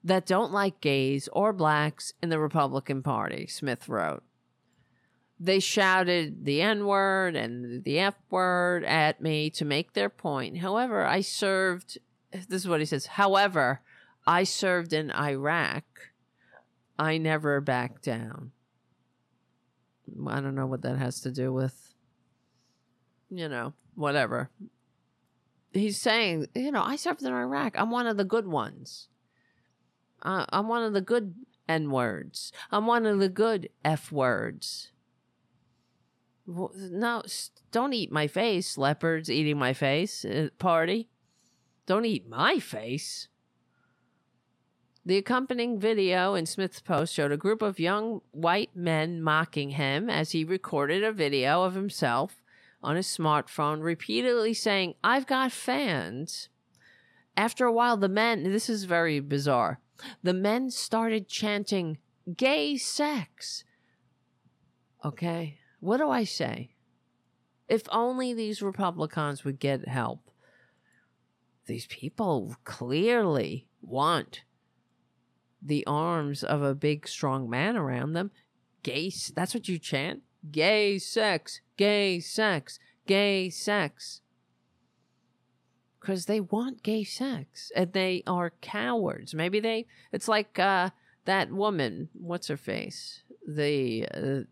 that don't like gays or blacks in the Republican Party, Smith wrote. They shouted the N-word and the F-word at me to make their point. However, I served, this is what he says, however, I served in Iraq. I never backed down. I don't know what that has to do with, you know, whatever. He's saying, you know, I served in Iraq. I'm one of the good ones. I'm one of the good N-words. I'm one of the good F-words. No, don't eat my face, leopards eating my face at party. Don't eat my face. The accompanying video in Smith's Post showed a group of young white men mocking him as he recorded a video of himself on his smartphone, repeatedly saying, I've got fans. After a while, the men, this is very bizarre, the men started chanting, gay sex. Okay. What do I say? If only these Republicans would get help. These people clearly want the arms of a big, strong man around them. Gay, that's what you chant? Gay sex, gay sex, gay sex. Because they want gay sex, and they are cowards. Maybe they, it's like that woman, what's her face? The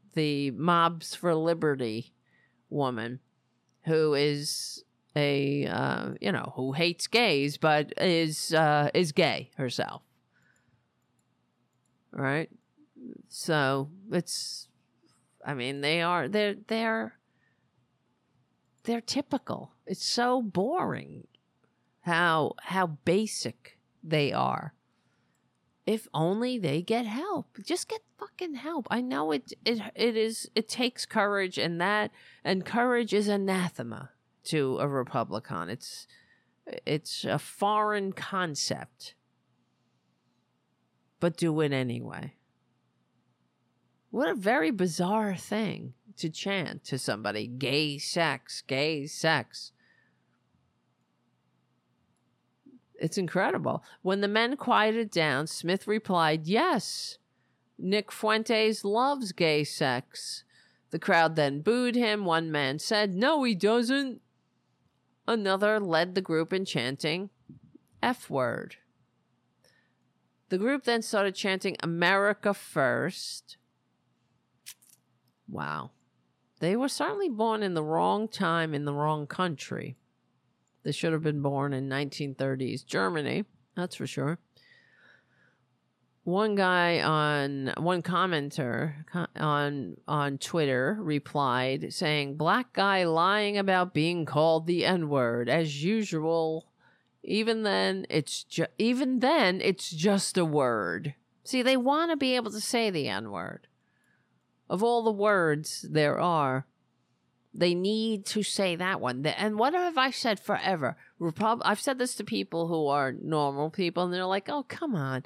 Mobs for Liberty woman who is a, you know, who hates gays, but is gay herself. Right. So it's, I mean, they're typical. It's so boring how basic they are. If only they get help. Just get fucking help. I know it takes courage, and that, and courage is anathema to a Republican. It's a foreign concept. But do it anyway. What a very bizarre thing to chant to somebody. Gay sex, gay sex. It's incredible. When the men quieted down, Smith replied, yes, Nick Fuentes loves gay sex. The crowd then booed him. One man said, no, he doesn't. Another led the group in chanting F word. The group then started chanting America First. Wow. They were certainly born in the wrong time in the wrong country. They should have been born in 1930s Germany, that's for sure. One commenter on Twitter replied saying, black guy lying about being called the N-word as usual. Even then, it's just a word. See, they want to be able to say the N-word. Of all the words there are, they need to say that one. And what have I said forever? I've said this to people who are normal people, and they're like, oh, come on.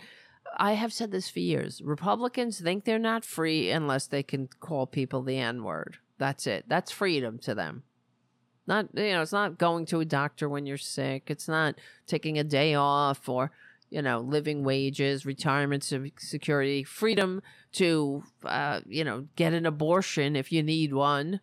I have said this for years. Republicans think they're not free unless they can call people the N-word. That's it. That's freedom to them. Not, you know, it's not going to a doctor when you're sick. It's not taking a day off or, you know, living wages, retirement security, freedom to, you know, get an abortion if you need one.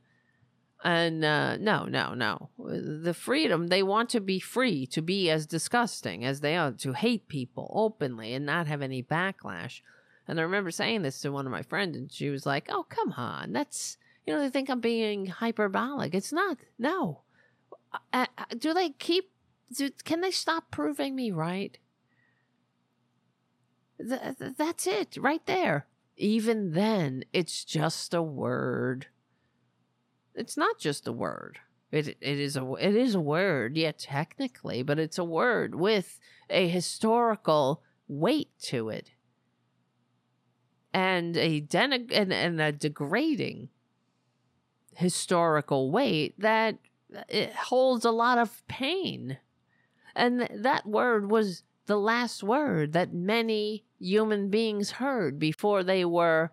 And no. The freedom, they want to be free to be as disgusting as they are, to hate people openly and not have any backlash. And I remember saying this to one of my friends, and she was like, oh, come on, that's... You know, they think I'm being hyperbolic. It's not. No. Do they keep... Can they stop proving me right? That's it. Right there. Even then, it's just a word. It's not just a word. It is a word, yeah, technically, but it's a word with a historical weight to it. And a degrading historical weight that it holds a lot of pain. And that word was the last word that many human beings heard before they were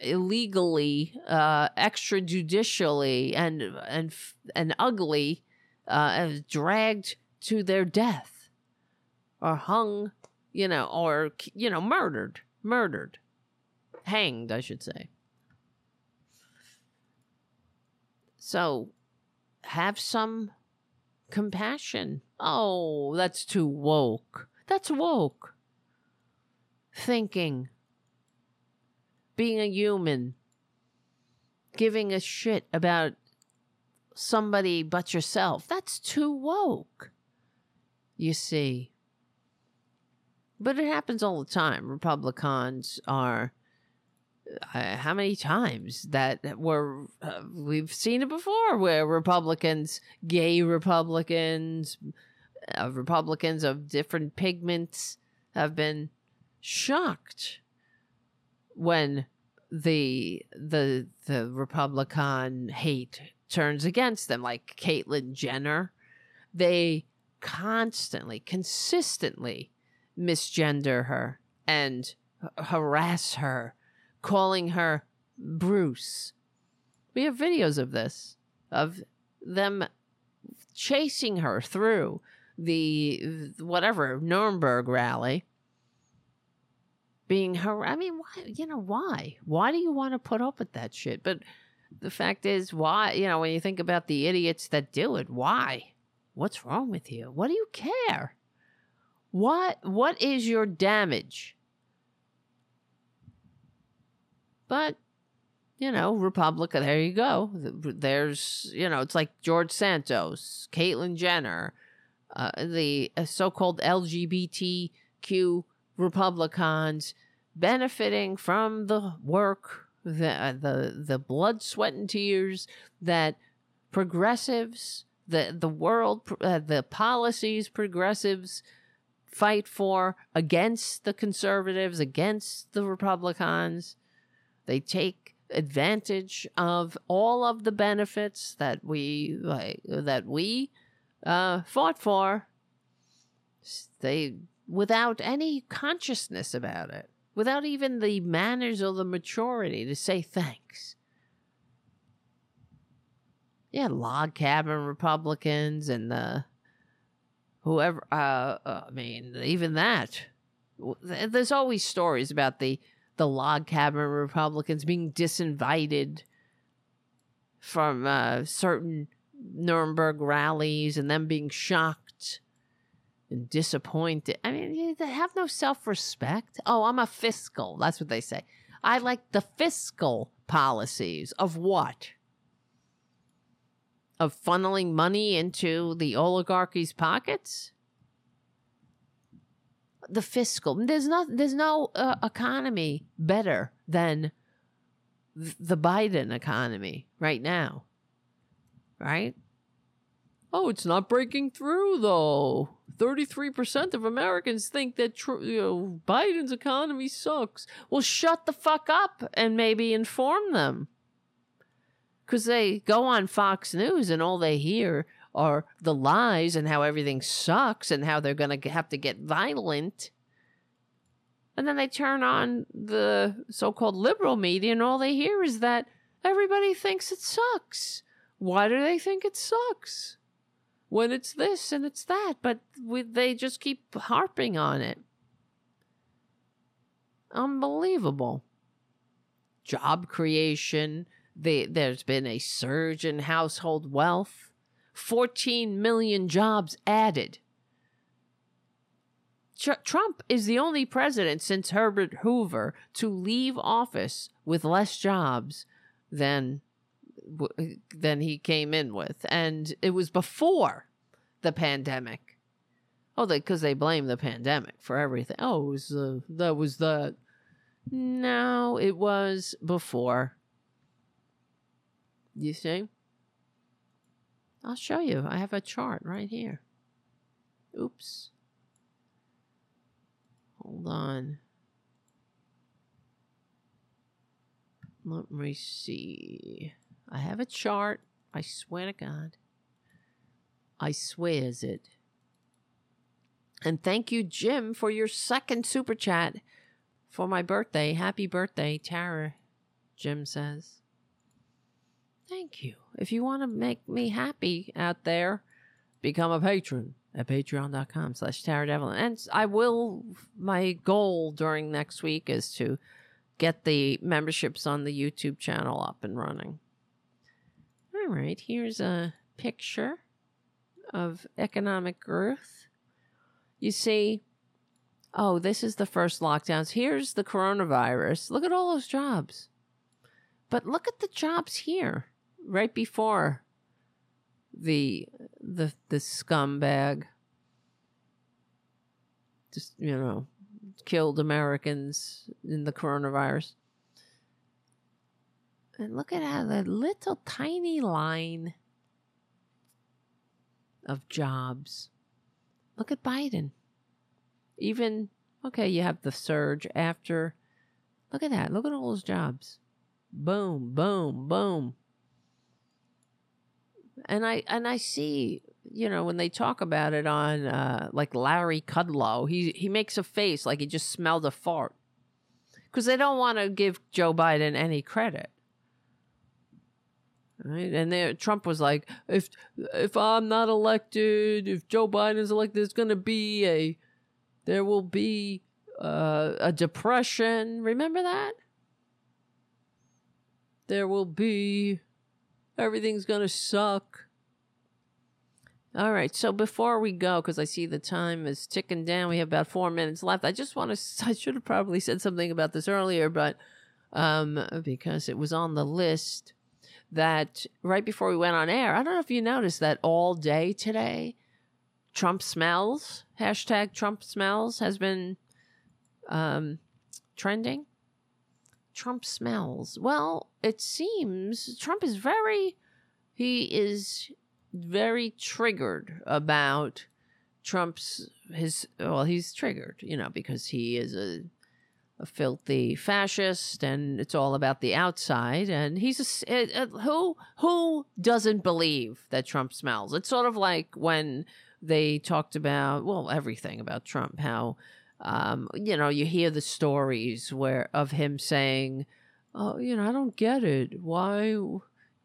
illegally, extrajudicially, and ugly, dragged to their death or hung, you know, or, you know, murdered, hanged, I should say. So have some compassion. Oh, that's too woke. That's woke. Thinking. Being a human. Giving a shit about somebody but yourself. That's too woke. You see. But it happens all the time. Republicans are... how many times that were we've seen it before where Republicans, gay Republicans, Republicans of different pigments have been shocked when the Republican hate turns against them, like Caitlyn Jenner. They constantly, consistently misgender her and harass her, calling her Bruce. We have videos of this, of them chasing her through the whatever Nuremberg rally, being her. I mean, why, you know, why? Why do you want to put up with that shit? But the fact is, why, you know, when you think about the idiots that do it, why? What's wrong with you? What do you care? What is your damage? But, you know, Republican, there you go. There's, you know, it's like George Santos, Caitlyn Jenner, the so-called LGBTQ Republicans benefiting from the work, the blood, sweat, and tears that progressives, the world, the policies progressives fight for against the conservatives, against the Republicans. They take advantage of all of the benefits that we fought for. They, without any consciousness about it, without even the manners or the maturity to say thanks. Yeah, Log Cabin Republicans and the whoever. I mean, even that. There's always stories about the Log Cabin Republicans being disinvited from certain Nuremberg rallies and them being shocked and disappointed. I mean, they have no self-respect. Oh, I'm a fiscal. That's what they say. I like the fiscal policies of what? Of funneling money into the oligarchy's pockets? The fiscal. There's no economy better than the Biden economy right now, right? Oh, it's not breaking through though. 33% of Americans think that Biden's economy sucks. Well, shut the fuck up and maybe inform them, because they go on Fox News and all they hear are the lies and how everything sucks and how they're going to have to get violent. And then they turn on the so-called liberal media and all they hear is that everybody thinks it sucks. Why do they think it sucks? When it's this and it's that, but they just keep harping on it. Unbelievable. Job creation. There's been a surge in household wealth. 14 million jobs added. Trump is the only president since Herbert Hoover to leave office with less jobs than he came in with. And it was before the pandemic. Oh, because they blame the pandemic for everything. Oh, it was, that was that. No, it was before. You see? I'll show you. I have a chart right here. Oops. Hold on. Let me see. I have a chart. I swear to God. I swears it. And thank you, Jim, for your second super chat for my birthday. Happy birthday, Tara, Jim says. Thank you. If you want to make me happy out there, become a patron at patreon.com/Tara Devlin. And I will, my goal during next week is to get the memberships on the YouTube channel up and running. I All right, here's a picture of economic growth. You see, oh, this is the first lockdowns. Here's the coronavirus. Look at all those jobs. But look at the jobs here, right before the scumbag just, you know, killed Americans in the coronavirus. And look at how that little tiny line of jobs. Look at Biden. Even, okay, you have the surge after. Look at that. Look at all those jobs. Boom, boom, boom. And I see, you know, when they talk about it on, like Larry Kudlow, he makes a face like he just smelled a fart. Because they don't want to give Joe Biden any credit. Right? And there, Trump was like, if I'm not elected, if Joe Biden's elected, there's going to be a depression. Remember that? There will be, everything's going to suck. All right. So before we go, because I see the time is ticking down, we have about 4 minutes left. I should have probably said something about this earlier, but because it was on the list, that right before we went on air, I don't know if you noticed that all day today, Trump smells, hashtag Trump smells has been trending. Trump smells. Well, it seems Trump is very triggered about he's triggered, you know, because he is a filthy fascist, and it's all about the outside. And he's who doesn't believe that Trump smells? It's sort of like when they talked about, well, everything about Trump, how, you know, you hear the stories of him saying, oh, you know, I don't get it. Why, you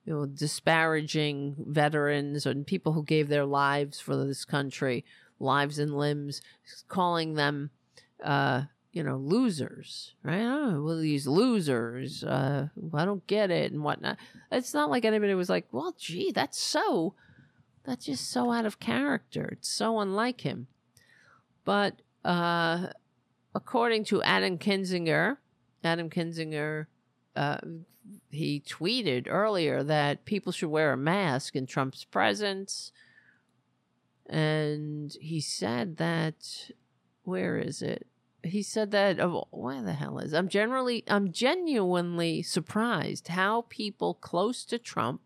know, disparaging veterans and people who gave their lives for this country, lives and limbs, calling them, you know, losers, right? Oh, well, these losers, I don't get it and whatnot. It's not like anybody was like, well, gee, that's just so out of character. It's so unlike him. But according to Adam Kinzinger, he tweeted earlier that people should wear a mask in Trump's presence. And he said that, where is it? He said that, oh, where the hell is it? I'm genuinely surprised how people close to Trump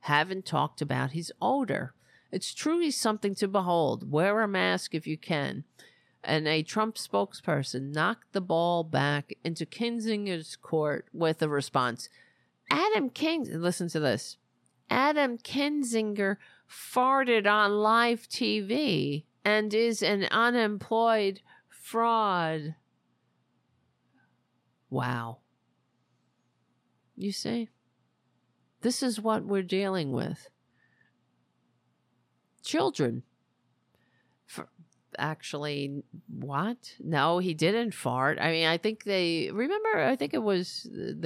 haven't talked about his odor. It's truly something to behold. Wear a mask if you can. And a Trump spokesperson knocked the ball back into Kinzinger's court with a response. Listen to this. Adam Kinzinger farted on live TV and is an unemployed fraud. Wow. You see? This is what we're dealing with. Children. Actually, what? No, he didn't fart. I mean, there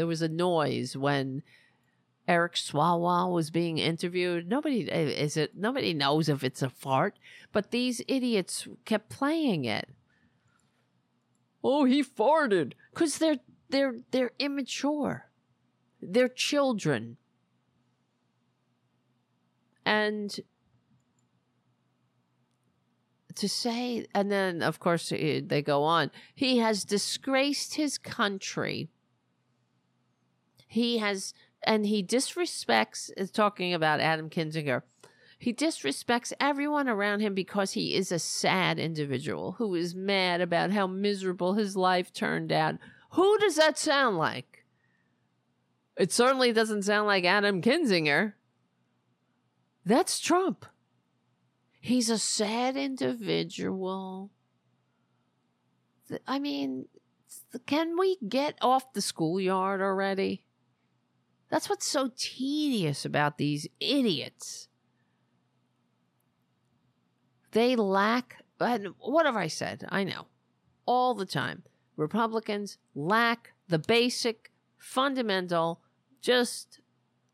was a noise when Eric Swalwell was being interviewed. Nobody knows if it's a fart, but these idiots kept playing it. Oh, he farted. Because they're immature. They're children. And to say, and then, of course, they go on. He has disgraced his country. He disrespects, is talking about Adam Kinzinger. He disrespects everyone around him because he is a sad individual who is mad about how miserable his life turned out. Who does that sound like? It certainly doesn't sound like Adam Kinzinger. That's Trump. He's a sad individual. I mean, can we get off the schoolyard already? That's what's so tedious about these idiots. They lack, and what have I said? I know, all the time. Republicans lack the basic, fundamental, just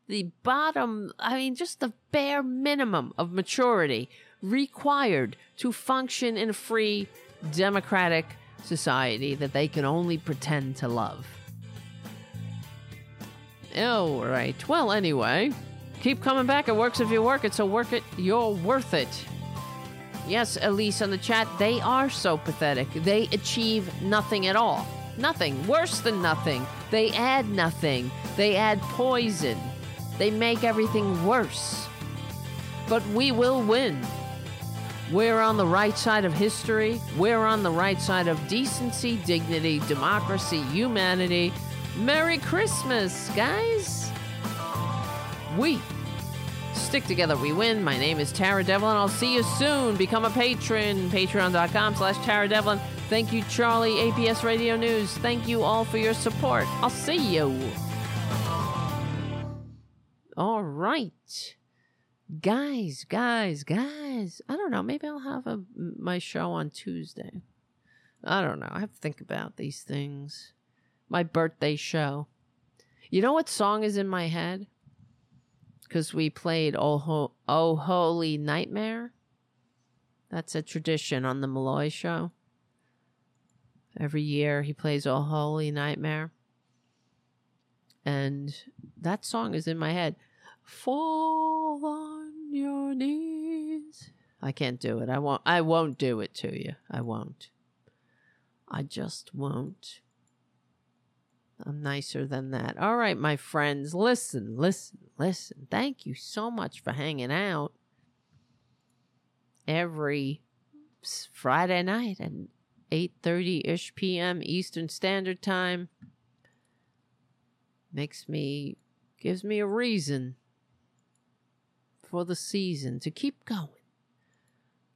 the bottom, I mean, just the bare minimum of maturity required to function in a free, democratic society that they can only pretend to love. All right. Well, anyway, keep coming back. It works if you work it, so work it. You're worth it. Yes, Elise on the chat, they are so pathetic. They achieve nothing at all. Nothing. Worse than nothing. They add nothing. They add poison. They make everything worse. But we will win. We're on the right side of history. We're on the right side of decency, dignity, democracy, humanity. Merry Christmas, guys. We stick together, we win. My name is Tara Devlin. I'll see you soon. Become a patron. Patreon.com/Tara Devlin. Thank you, Charlie, APS Radio News. Thank you all for your support. I'll see you. All right. Guys. I don't know. Maybe I'll have my show on Tuesday. I don't know. I have to think about these things. My birthday show. You know what song is in my head? Because we played Oh Holy Nightmare. That's a tradition on the Malloy show. Every year he plays Oh Holy Nightmare. And that song is in my head. Fall on your knees. I can't do it. I won't do it to you. I won't. I just won't. I'm nicer than that. All right, my friends. Listen. Thank you so much for hanging out every Friday night at 8:30-ish p.m. Eastern Standard Time. Gives me a reason for the season to keep going.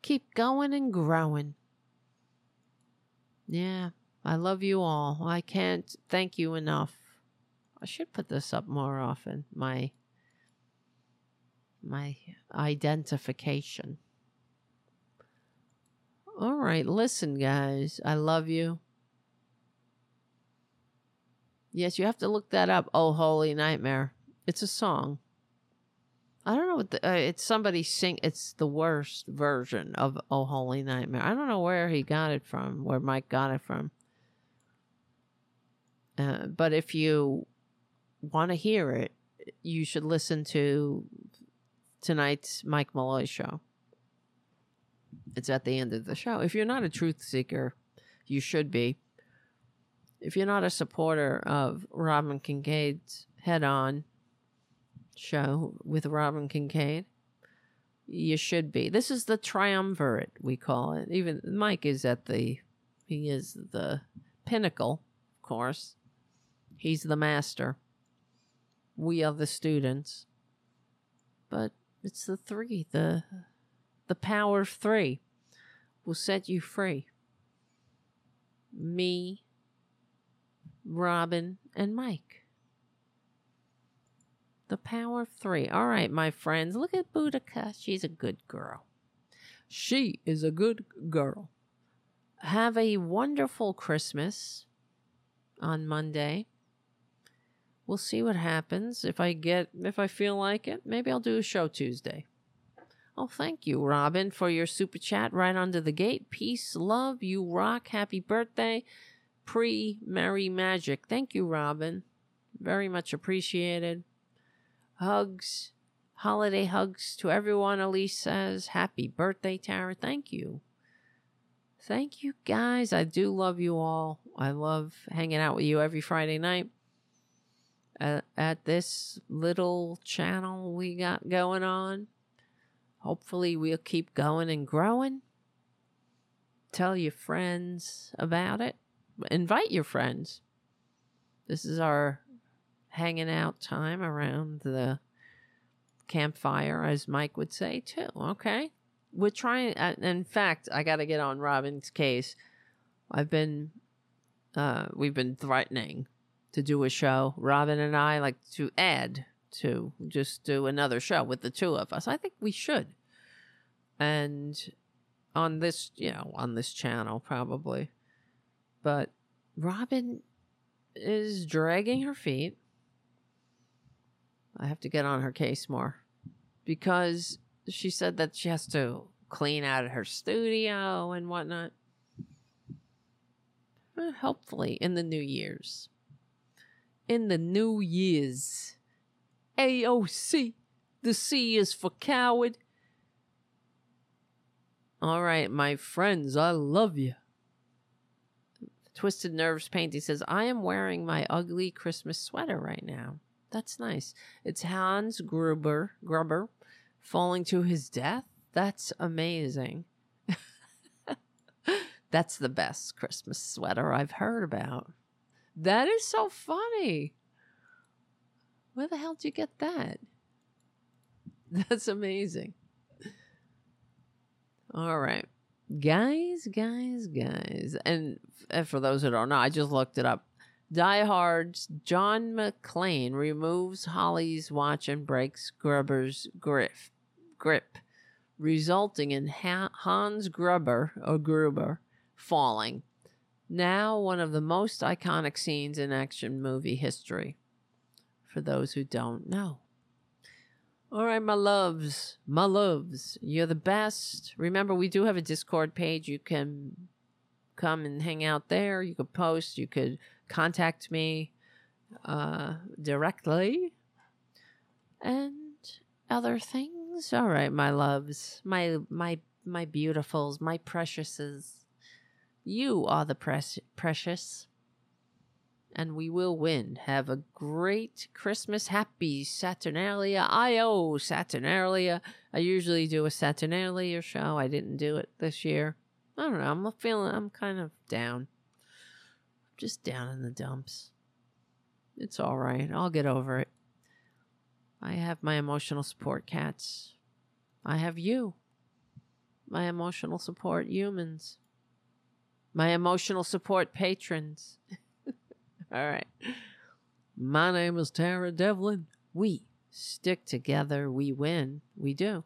Keep going and growing. Yeah. I love you all. I can't thank you enough. I should put this up more often. My identification. All right, listen, guys. I love you. Yes, you have to look that up. Oh, Holy Nightmare. It's a song. I don't know what it's somebody sing. It's the worst version of Oh, Holy Nightmare. I don't know where he got it from. Where Mike got it from. But if you want to hear it, you should listen to tonight's Mike Malloy show. It's at the end of the show. If you're not a truth seeker, you should be. If you're not a supporter of Robin Kincaid's head-on show with Robin Kincaid, you should be. This is the triumvirate, we call it. Even Mike is he is the pinnacle, of course. He's the master. We are the students. But it's the three, the power of three will set you free. Me, Robin, and Mike. The power of three. All right, my friends. Look at Boudica. She's a good girl. She is a good girl. Have a wonderful Christmas on Monday. We'll see what happens. If I feel like it, maybe I'll do a show Tuesday. Oh, thank you, Robin, for your super chat right under the gate. Peace, love, you rock. Happy birthday. Pre-merry magic. Thank you, Robin. Very much appreciated. Hugs. Holiday hugs to everyone, Elise says. Happy birthday, Tara. Thank you. Thank you, guys. I do love you all. I love hanging out with you every Friday night at this little channel we got going on. Hopefully, we'll keep going and growing. Tell your friends about it. Invite your friends. This is our hanging out time around the campfire, as Mike would say, too. Okay? We're trying. In fact, I got to get on Robin's case. We've been threatening to do a show. Robin and I like to add to just do another show with the two of us. I think we should. And on this channel, probably. But Robin is dragging her feet. I have to get on her case more, because she said that she has to clean out her studio and whatnot. Hopefully in the new years. In the new years. AOC. The C is for coward. All right, my friends, I love you. Twisted Nerves Paint, he says, I am wearing my ugly Christmas sweater right now. That's nice. It's Hans Gruber falling to his death. That's amazing. That's the best Christmas sweater I've heard about. That is so funny. Where the hell did you get that? That's amazing. All right. Guys. And for those who don't know, I just looked it up. Die Hard's John McClane removes Holly's watch and breaks Gruber's grip, resulting in Hans Gruber falling. Now one of the most iconic scenes in action movie history, for those who don't know. All right, my loves, you're the best. Remember, we do have a Discord page. You can come and hang out there. You could post. You could contact me directly. And other things. All right, my loves, my beautifuls, my preciouses. You are the precious. And we will win. Have a great Christmas. Happy Saturnalia. I.O. Saturnalia. I usually do a Saturnalia show. I didn't do it this year. I don't know. I'm kind of down. I'm just down in the dumps. It's all right. I'll get over it. I have my emotional support cats. I have you. My emotional support humans. My emotional support patrons. All right. My name is Tara Devlin. We stick together. We win. We do.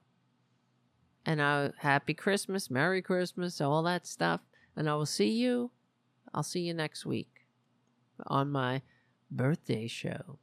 And happy Christmas, Merry Christmas, all that stuff. And I will see you. I'll see you next week on my birthday show.